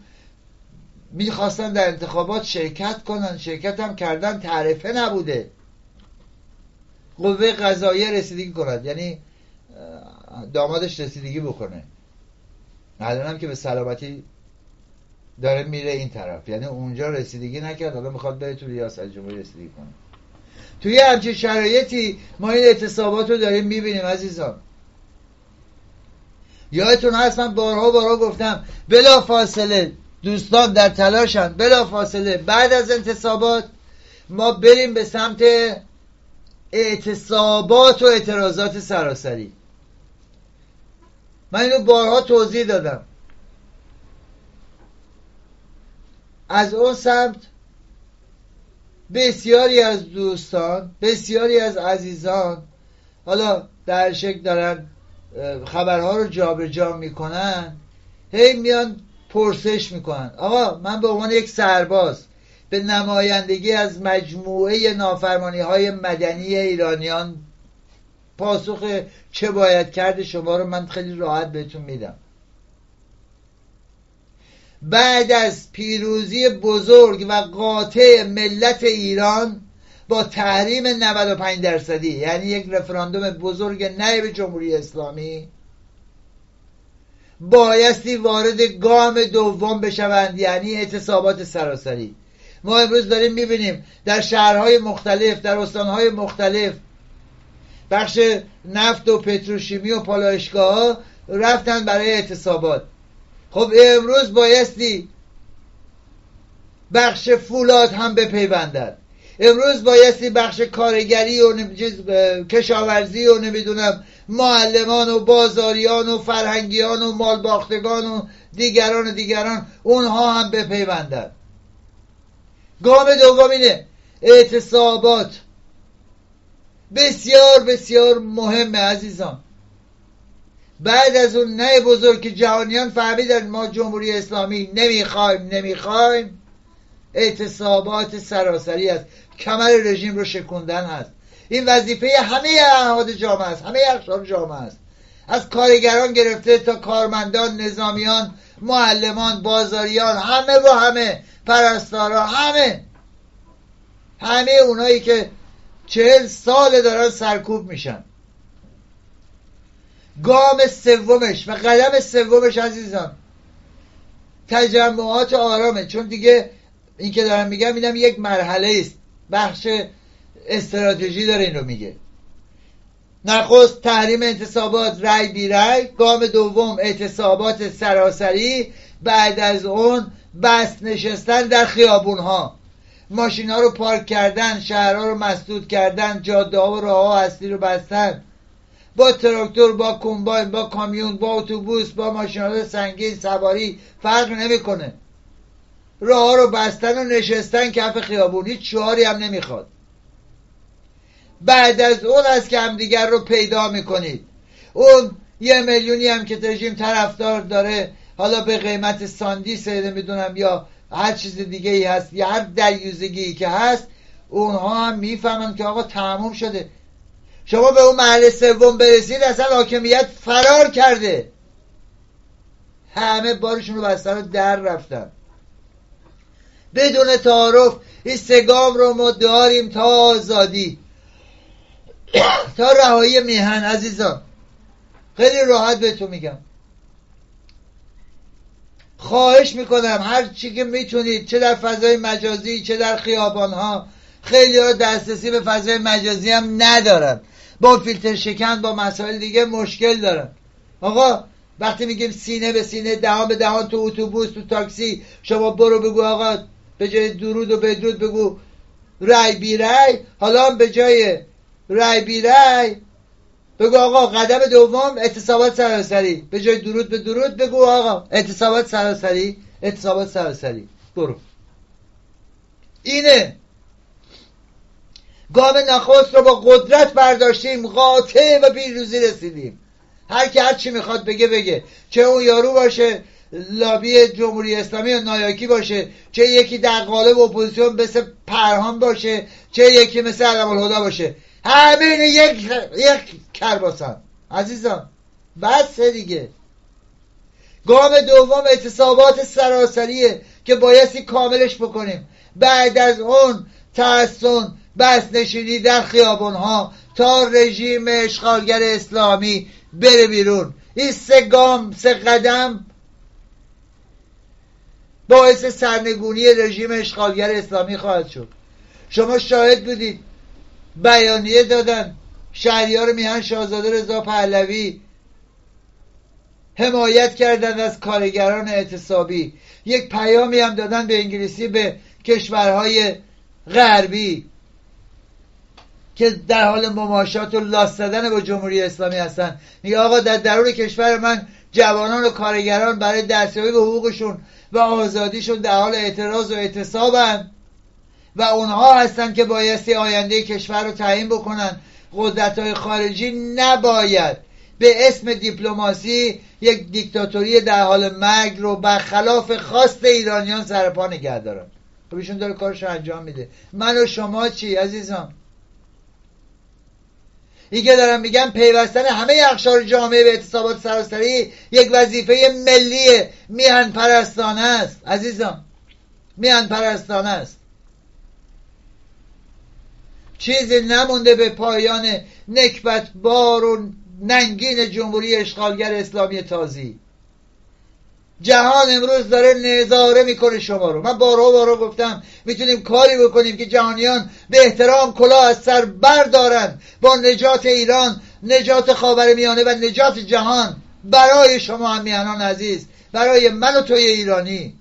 میخواستن در انتخابات شرکت کنن، شرکت هم کردن، تعرفه نبوده، قوه قضاییه رسیدگی کنند، یعنی دامادش رسیدگی بکنه. الانم که به سلامتی داره میره این طرف، یعنی اونجا رسیدگی نکرد، حالا میخواد بره تو ریاست جمهوری رسیدگی کنه. توی همچین شرایطی ما این اعتصابات رو داریم میبینیم عزیزان. یادتون هست من بارها گفتم بلا فاصله دوستان در تلاشن، بلا فاصله بعد از انتصابات ما بریم به سمت اعتصابات و اعتراضات سراسری. من اینو بارها توضیح دادم. از اون سمت بسیاری از دوستان، بسیاری از عزیزان حالا در شکل دارن خبرها رو جابجا میکنن، هی میان پرسش میکنن آقا من به عنوان یک سرباز به نمایندگی از مجموعه نافرمانی های مدنی ایرانیان پاسخ چه باید کرد شما رو من خیلی راحت بهتون میدم. بعد از پیروزی بزرگ و قاطع ملت ایران با تحریم 95%، یعنی یک رفراندوم بزرگ نائب جمهوری اسلامی، بایستی وارد گام دوم بشوند، یعنی اعتصابات سراسری. ما امروز داریم میبینیم در شهرهای مختلف، در استانهای مختلف بخش نفت و پتروشیمی و پالایشگاه‌ها رفتن برای اعتصابات. خب امروز بایستی بخش فولاد هم بپیوندد، امروز بایستی بخش کارگری و کشاورزی و نمیدونم معلمان و بازاریان و فرهنگیان و مالباختگان و دیگران اونها هم بپیوندن. گام دوم اینه، اعتصابات بسیار بسیار مهمه عزیزان. بعد از اون نه بزرگ که جهانیان فهمیدن ما جمهوری اسلامی نمیخوایم، اعتصابات سراسری است، کمر رژیم رو شکوندن است. این وظیفه همه اعضای جامعه است، همه اقشار جامعه است، از کارگران گرفته تا کارمندان، نظامیان، معلمان، بازاریان، همه پرستارا، همه اونایی که 40 ساله دارن سرکوب میشن. گام سومش و قدم سومش عزیزان تجمعات آرامه، چون دیگه این که دارم میگم اینم یک مرحله است، بخش استراتژی داره این رو میگه. نخست تحریم انتصابات، رای بی رای. گام دوم اعتصابات سراسری، بعد از اون بس نشستن در خیابونها، ماشین ها رو پارک کردن، شهرها رو مسدود کردن، جاده ها و راه ها اصلی رو بستن، با تراکتور، با کمباین، با کامیون، با اتوبوس، با ماشین های سنگین، سواری فرق نمیکنه. راه ها رو بستن و نشستن کف خیابون، هیچ شعاری هم نمیخواد. بعد از اون از که هم دیگر رو پیدا میکنید. اون 1 میلیونی هم که رژیم طرفدار داره، حالا به قیمت ساندیس نمیدونم یا هر چیز دیگه ای هست یا هر دریوزگی که هست، اونها هم میفهمن که آقا تمام شده. شما به اون محل سوم برسید اصلا حاکمیت فرار کرده، همه بارشون رو بستن و در رفتن بدون تعارف. این 3 گام رو ما داریم تا آزادی، تا رهایی میهن عزیزان. خیلی راحت بهتون میگم، خواهش میکنم هر چی که میتونید، چه در فضای مجازی چه در خیابانها. خیلی ها دسترسی به فضای مجازی هم ندارن، با فیلتر شکن، با مسائل دیگه مشکل دارن. آقا وقتی میگیم سینه به سینه، دهان به دهان، تو اتوبوس، تو تاکسی، شما برو بگو آقا به جای درود و بدرود بگو رای بی رای. حالا به جای رای بی رای بگو آقا قدم دوم اعتصابات سراسری، به جای درود به درود بگو آقا اعتصابات سراسری، اعتصابات سراسری. برو. اینه گام نخست رو با قدرت برداشتیم، قاطع و پیروزی رسیدیم. هر کی هر چی میخواد بگه، چه اون یارو باشه لابی جمهوری اسلامی و نایاکی باشه، چه یکی در قالب اپوزیسیون مثل پرهام باشه، چه یکی مثل علم‌الهدی باشه، همین یک کرباسن عزیزان، بس دیگه. گام دوم اعتصابات سراسریه که بایستی کاملش بکنیم. بعد از اون تحصن، بس نشینی در خیابان‌ها تا رژیم اشغالگر اسلامی بره بیرون. این 3 گام، 3 قدم باعث سرنگونی رژیم اشغالگر اسلامی خواهد شد. شما شاهد بودید بیانیه دادن شهریار میهن شاهزاده رضا پهلوی، حمایت کردند از کارگران اعتصابی. یک پیامی هم دادن به انگلیسی به کشورهای غربی که در حال مماشات و لاس زدن با جمهوری اسلامی هستن. میگه آقا در درون کشور من جوانان و کارگران برای دستیابی به حقوقشون و آزادیشون در حال اعتراض و اعتصابن و اونها هستن که بایستی آینده کشور رو تعیین بکنن. قدرت‌های خارجی نباید به اسم دیپلماسی یک دیکتاتوری در حال مرگ رو برخلاف خواست ایرانیان سرپا نگه دارن. خب ایشون داره کارش رو انجام میده. من و شما چی عزیزان؟ این که دارم میگم پیوستن همه اقشار جامعه به اعتصابات سراسری یک وظیفه ملی میهن پرستانه است عزیزان، میهن پرستانه است. چیزی نمونده به پایان نکبت بار و ننگین جمهوری اشغالگر اسلامی تازی. جهان امروز داره نظاره میکنه شما رو. من بارها گفتم میتونیم کاری بکنیم که جهانیان به احترام کلاه از سر بردارند. با نجات ایران، نجات خاورمیانه و نجات جهان برای شما همیهنان عزیز، برای من و توی ایرانی،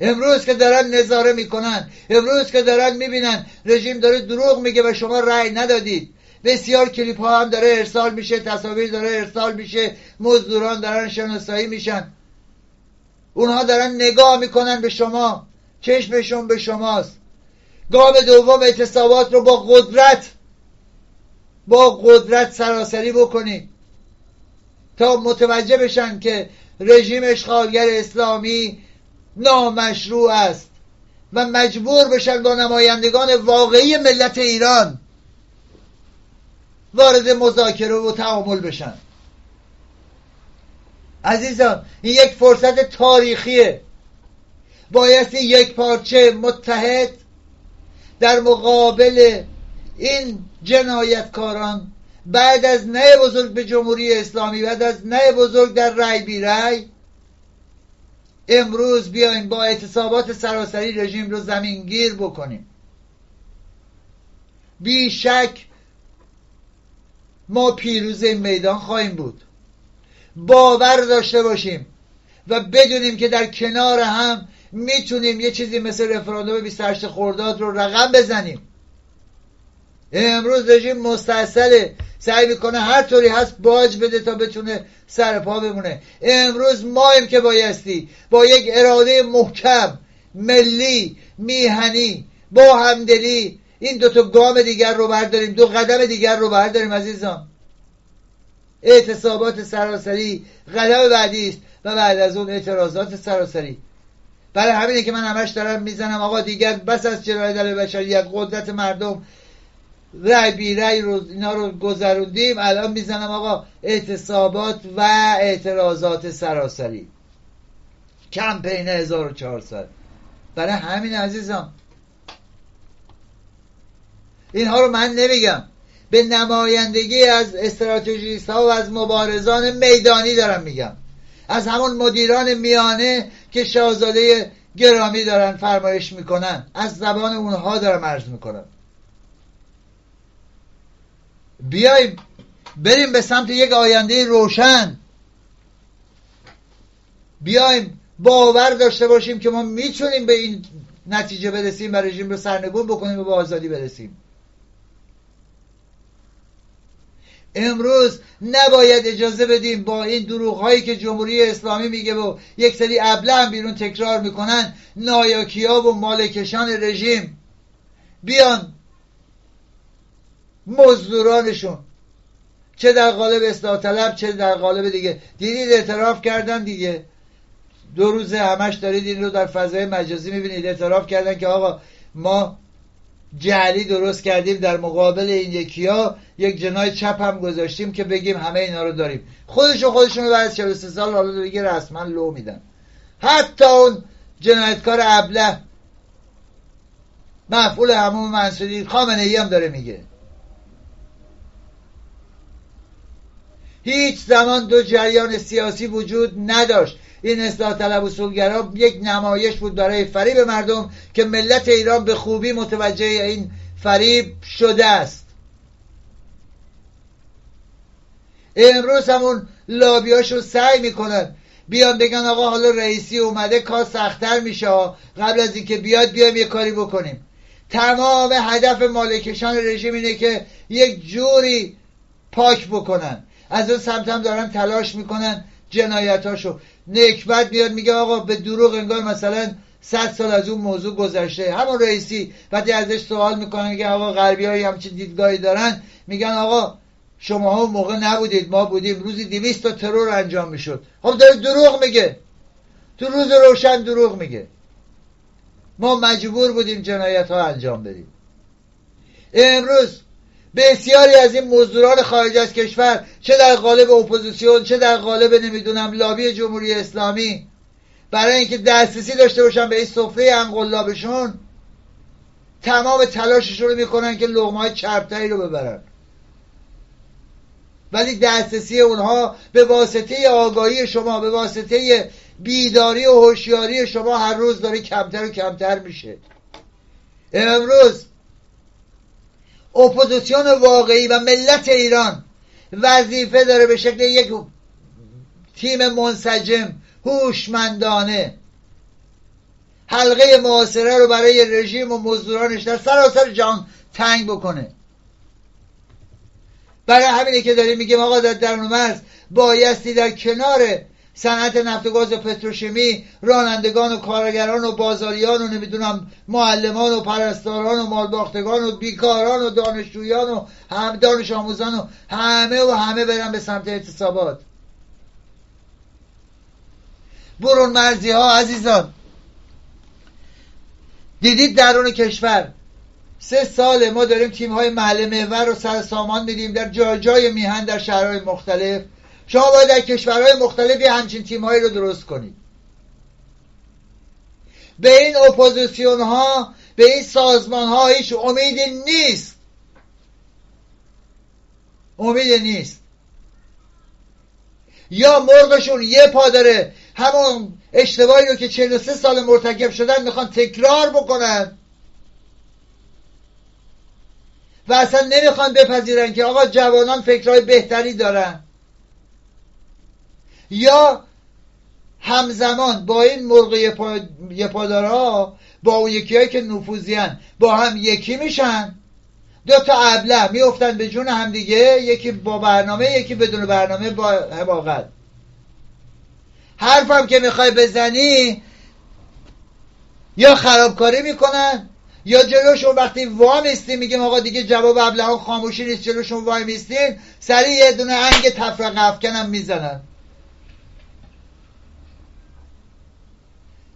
امروز که دارن نظاره میکنن، امروز که دارن میبینن رژیم داره دروغ میگه و شما رأی ندادید، بسیار کلیپ ها هم داره ارسال میشه، تصاویر داره ارسال میشه، مزدوران دارن شناسایی میشن، اونها دارن نگاه میکنن به شما، چشمشون به شماست. گام دوم اعتصابات رو با قدرت سراسری بکنید تا متوجه بشن که رژیم اشغالگر اسلامی نامشروع است و مجبور بشن با نمایندگان واقعی ملت ایران وارد مذاکره و تعامل بشن. عزیزان، این یک فرصت تاریخیه. بایستی یک پارچه متحد در مقابل این جنایتکاران بعد از نهی بزرگ به جمهوری اسلامی، بعد از نهی بزرگ در رای بی رای، امروز بیاین با اعتصابات سراسری رژیم رو زمینگیر بکنیم. بی شک ما پیروز این میدان خواهیم بود. باور داشته باشیم و بدونیم که در کنار هم میتونیم یه چیزی مثل رفراندوم 28 خرداد رو رقم بزنیم. امروز رژیم مستعصله، سعی میکنه هر طوری هست باج بده تا بتونه سر پا بمونه. امروز مایم که بایستی با یک اراده محکم، ملی، میهنی، با همدلی این دو تا گام دیگر رو برداریم، دو قدم دیگر رو برداریم. عزیزان، اعتصابات سراسری قدم بعدی است و بعد از اون اعتراضات سراسری. برای همینه که من همش دارم میزنم آقا دیگر بس از جنایت علیه بشریت، قدرت مردم، رای بی رای رو اینا رو گذروندیم، الان میزنم آقا اعتصابات و اعتراضات سراسری، کمپین 1400. برای همین عزیزان اینها رو من نمیگم، به نمایندگی از استراتژیست ها و از مبارزان میدانی دارم میگم، از همون مدیران میانه که شاهزاده گرامی دارن فرمایش میکنن، از زبان اونها دارم عرض میکنم. بیاییم بریم به سمت یک آینده روشن. بیاییم باور داشته باشیم که ما میتونیم به این نتیجه برسیم و رژیم رو سرنگون بکنیم و به آزادی برسیم. امروز نباید اجازه بدیم با این دروغ هایی که جمهوری اسلامی میگه و یک سری ابله هم بیرون تکرار میکنن، نایاکی ها و مالکشان رژیم بیان مزدورانشون، چه در قالب اصلاح طلب چه در قالب دیگه، دیدید اعتراف کردن دیگه، دو روز همش دارید این رو در فضای مجازی میبینید، اعتراف کردن که آقا ما جعلی درست کردیم، در مقابل این یکی ها یک جناح چپ هم گذاشتیم که بگیم همه اینا رو داریم. خودشون بعد از 43 سال حالا دیگه رسما لو میدن. حتی اون جنایتکار ابله مفعول همون منصوری، خامنه‌ای هم داره میگه هیچ زمان دو جریان سیاسی وجود نداشت، این اصلاح طلب اصولگرا یک نمایش بود برای فریب مردم که ملت ایران به خوبی متوجه این فریب شده است. امروز همون لابیاشو سعی میکنن بیان بگن آقا حالا رئیسی اومده کار سخت‌تر میشه، قبل از اینکه بیاد بیایم یه کاری بکنیم. تمام هدف مالکشان رژیم اینه که یک جوری پاک بکنن، از اون سمت هم دارن تلاش میکنن جنایتاشو. نکبت بیاد میگه آقا به دروغ انگار مثلا 100 سال از اون موضوع گذشته. همون رئیسی وقتی ازش سوال میکنن میگه آقا غربی‌ها همچین دیدگاهی دارن، میگن آقا شماها اون موقع نبودید، ما بودیم، روزی 200 تا ترور انجام میشد. خب داره دروغ میگه، تو روز روشن دروغ میگه. ما مجبور بودیم جنایت ها انجام بدیم. امروز بسیاری از این مزدوران خارج از کشور، چه در قالب اپوزیسیون چه در قالب نمیدونم لابی جمهوری اسلامی، برای اینکه دسترسی داشته باشن به این سفره انقلابشون، تمام تلاششون رو میکنن که لقمه‌های چربتری رو ببرن، ولی دسترسی اونها به واسطه آگاهی شما، به واسطه بیداری و هوشیاری شما هر روز داره کمتر و کمتر میشه. امروز اپوزیسیون واقعی و ملت ایران وظیفه داره به شکل یک تیم منسجم، هوشمندانه، حلقه محاصره رو برای رژیم و مزدورانش در سراسر جهان تنگ بکنه. برای همینه که داریم میگیم آقا در درون‌مرز بایستی در کنار صنعت نفت و گاز و پتروشیمی رانندگان و کارگران و بازاریان و نمیدونم معلمان و پرستاران و مالباختگان و بیکاران و دانشجویان و دانش آموزان و همه برن به سمت اعتصابات. برون مرزی ها عزیزان، دیدید درون کشور 3 سال ما داریم تیم های محل محور رو سر سامان میدیم در جای میهن، در شهرهای مختلف. شما باید در کشورهای مختلفی همچین تیم‌هایی رو درست کنید. به این اپوزیسیون ها، به این سازمان ها هیچ امیدی نیست. امیدی نیست. یا مرغشون یه پا داره، همون اشتباهی رو که 43 سال مرتکب شدن میخوان تکرار بکنن و اصلا نمیخوان بپذیرن که آقا جوانان فکرهای بهتری دارن، یا همزمان با این مرغ یپادارها با اون یکی هایی که نفوذیان با هم یکی میشن، 2 تا ابله میافتن به جون همدیگه، یکی با برنامه یکی بدون برنامه با حماقت. حرفم که میخوای بزنی یا خرابکاری میکنن یا جلوشون وقتی وای میستیم میگیم آقا دیگه جواب ابله‌ها خاموشی نیست، جلوشون وای میستیم سریع یه دونه انگ تفرقه افکنم میزنن.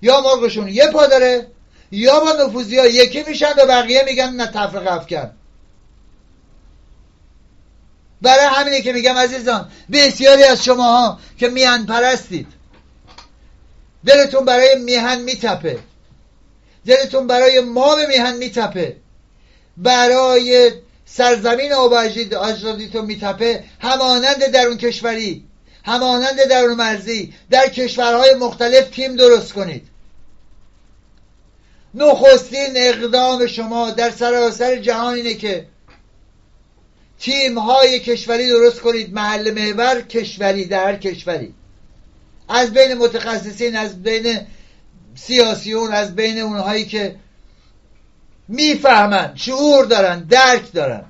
یا مرغشون یه پا داره یا با نفوذی‌ها یکی میشن و بقیه میگن نه تفرقه افکن. برای همینه که میگم عزیزان، بسیاری از شماها که میهن پرستید، دلتون برای میهن میتپه، دلتون برای ما به میهن میتپه، برای سرزمین آباجدیتون میتپه، همانند در اون کشوری، همانند درون مرزی در کشورهای مختلف تیم درست کنید. نخستین اقدام شما در سراسر جهان اینه که تیم‌های کشوری درست کنید، محل محور کشوری در هر کشوری، از بین متخصصین، از بین سیاسیون، از بین اونهایی که میفهمن، شعور دارن، درک دارن.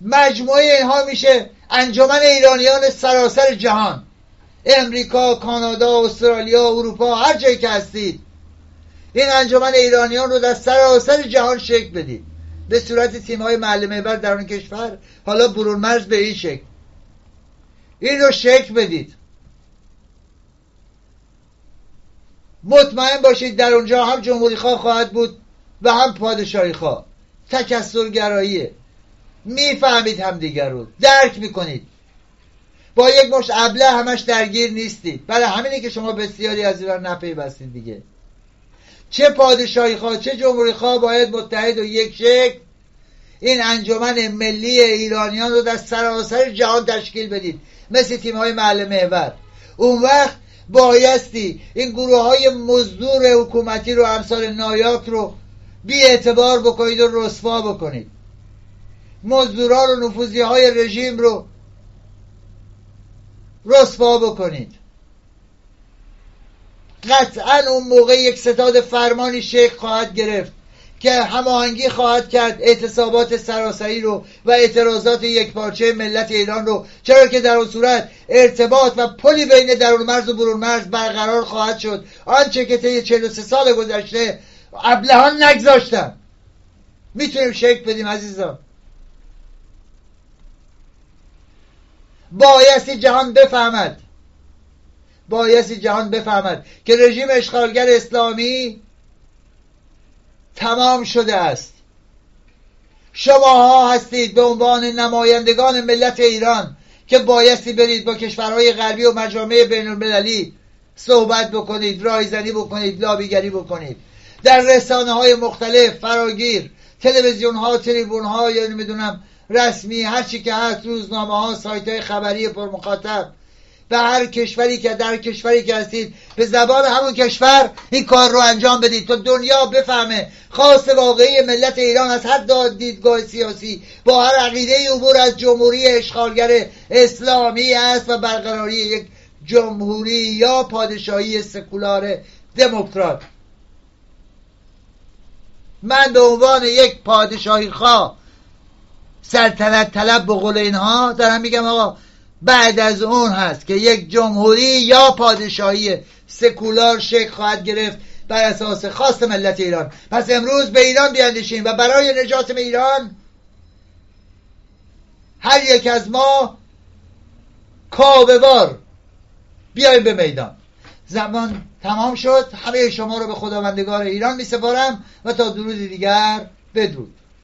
مجموعه اینها میشه انجمن ایرانیان سراسر جهان، امریکا، کانادا، استرالیا، اروپا، هر جایی که هستید این انجمن ایرانیان رو در سراسر جهان شکل بدید به صورت تیم‌های محل محور در اون کشور، حالا برون مرز به این شکل، این رو شکل بدید. مطمئن باشید در اونجا هم جمهوری خواه خواهد بود و هم پادشاهی خواه. تکثرگراییه، میفهمید هم دیگر رو درک میکنید، با یک مشت ابله همش درگیر نیستید. برای همینه که شما بسیاری از ایران نپیوستید دیگه. چه پادشاهی خواه چه جمهوری خواه باید متحد و یک شکل این انجمن ملی ایرانیان رو در سراسر جهان تشکیل بدید مثل تیم‌های محل محور. اون وقت بایستی این گروه‌های مزدور حکومتی رو، امثال نایاک رو بی‌اعتبار بکنید و رسوا بکنید، مزدوران و نفوذی‌های رژیم رو رسوا بکنید. قطعا اون موقع یک ستاد فرمانی شکل خواهد گرفت که هماهنگی خواهد کرد اعتصابات سراسری رو و اعتراضات یکپارچه ملت ایران رو، چرا که در اون صورت ارتباط و پلی بین درون مرز و برون مرز برقرار خواهد شد، آنچه که طی 43 سال گذشته ابلهان نگذاشتن. میتونیم شکل بدیم عزیزان. بایستی جهان بفهمد که رژیم اشغالگر اسلامی تمام شده است. شماها هستید به عنوان نمایندگان ملت ایران که بایستی برید با کشورهای غربی و مجامع بین المللی صحبت بکنید، رایزنی بکنید، لابیگری بکنید، در رسانه‌های مختلف فراگیر، تلویزیون‌ها، تریبون‌ها، یا نمیدونم رسمی، هر چی که هست، روزنامه ها، سایت های خبری پر مخاطب، و هر کشوری که در کشوری که هستید به زبان همون کشور این کار رو انجام بدید تا دنیا بفهمه خواست واقعی ملت ایران از هر دیدگاه سیاسی با هر عقیده عبور از جمهوری اشغالگر اسلامی است و برقراری یک جمهوری یا پادشاهی سکولار دموکرات. من به عنوان یک پادشاهی خواه سلطنت طلب به قول اینها دارم میگم آقا بعد از اون هست که یک جمهوری یا پادشاهی سکولار شکل خواهد گرفت بر اساس خواست ملت ایران. پس امروز به ایران بیاندیشیم و برای نجات ایران هر یک از ما کاوه‌وار بیایم به میدان. زمان تمام شد. همه شما رو به خداوندگار ایران می‌سپارم و تا درود دیگر بدرود.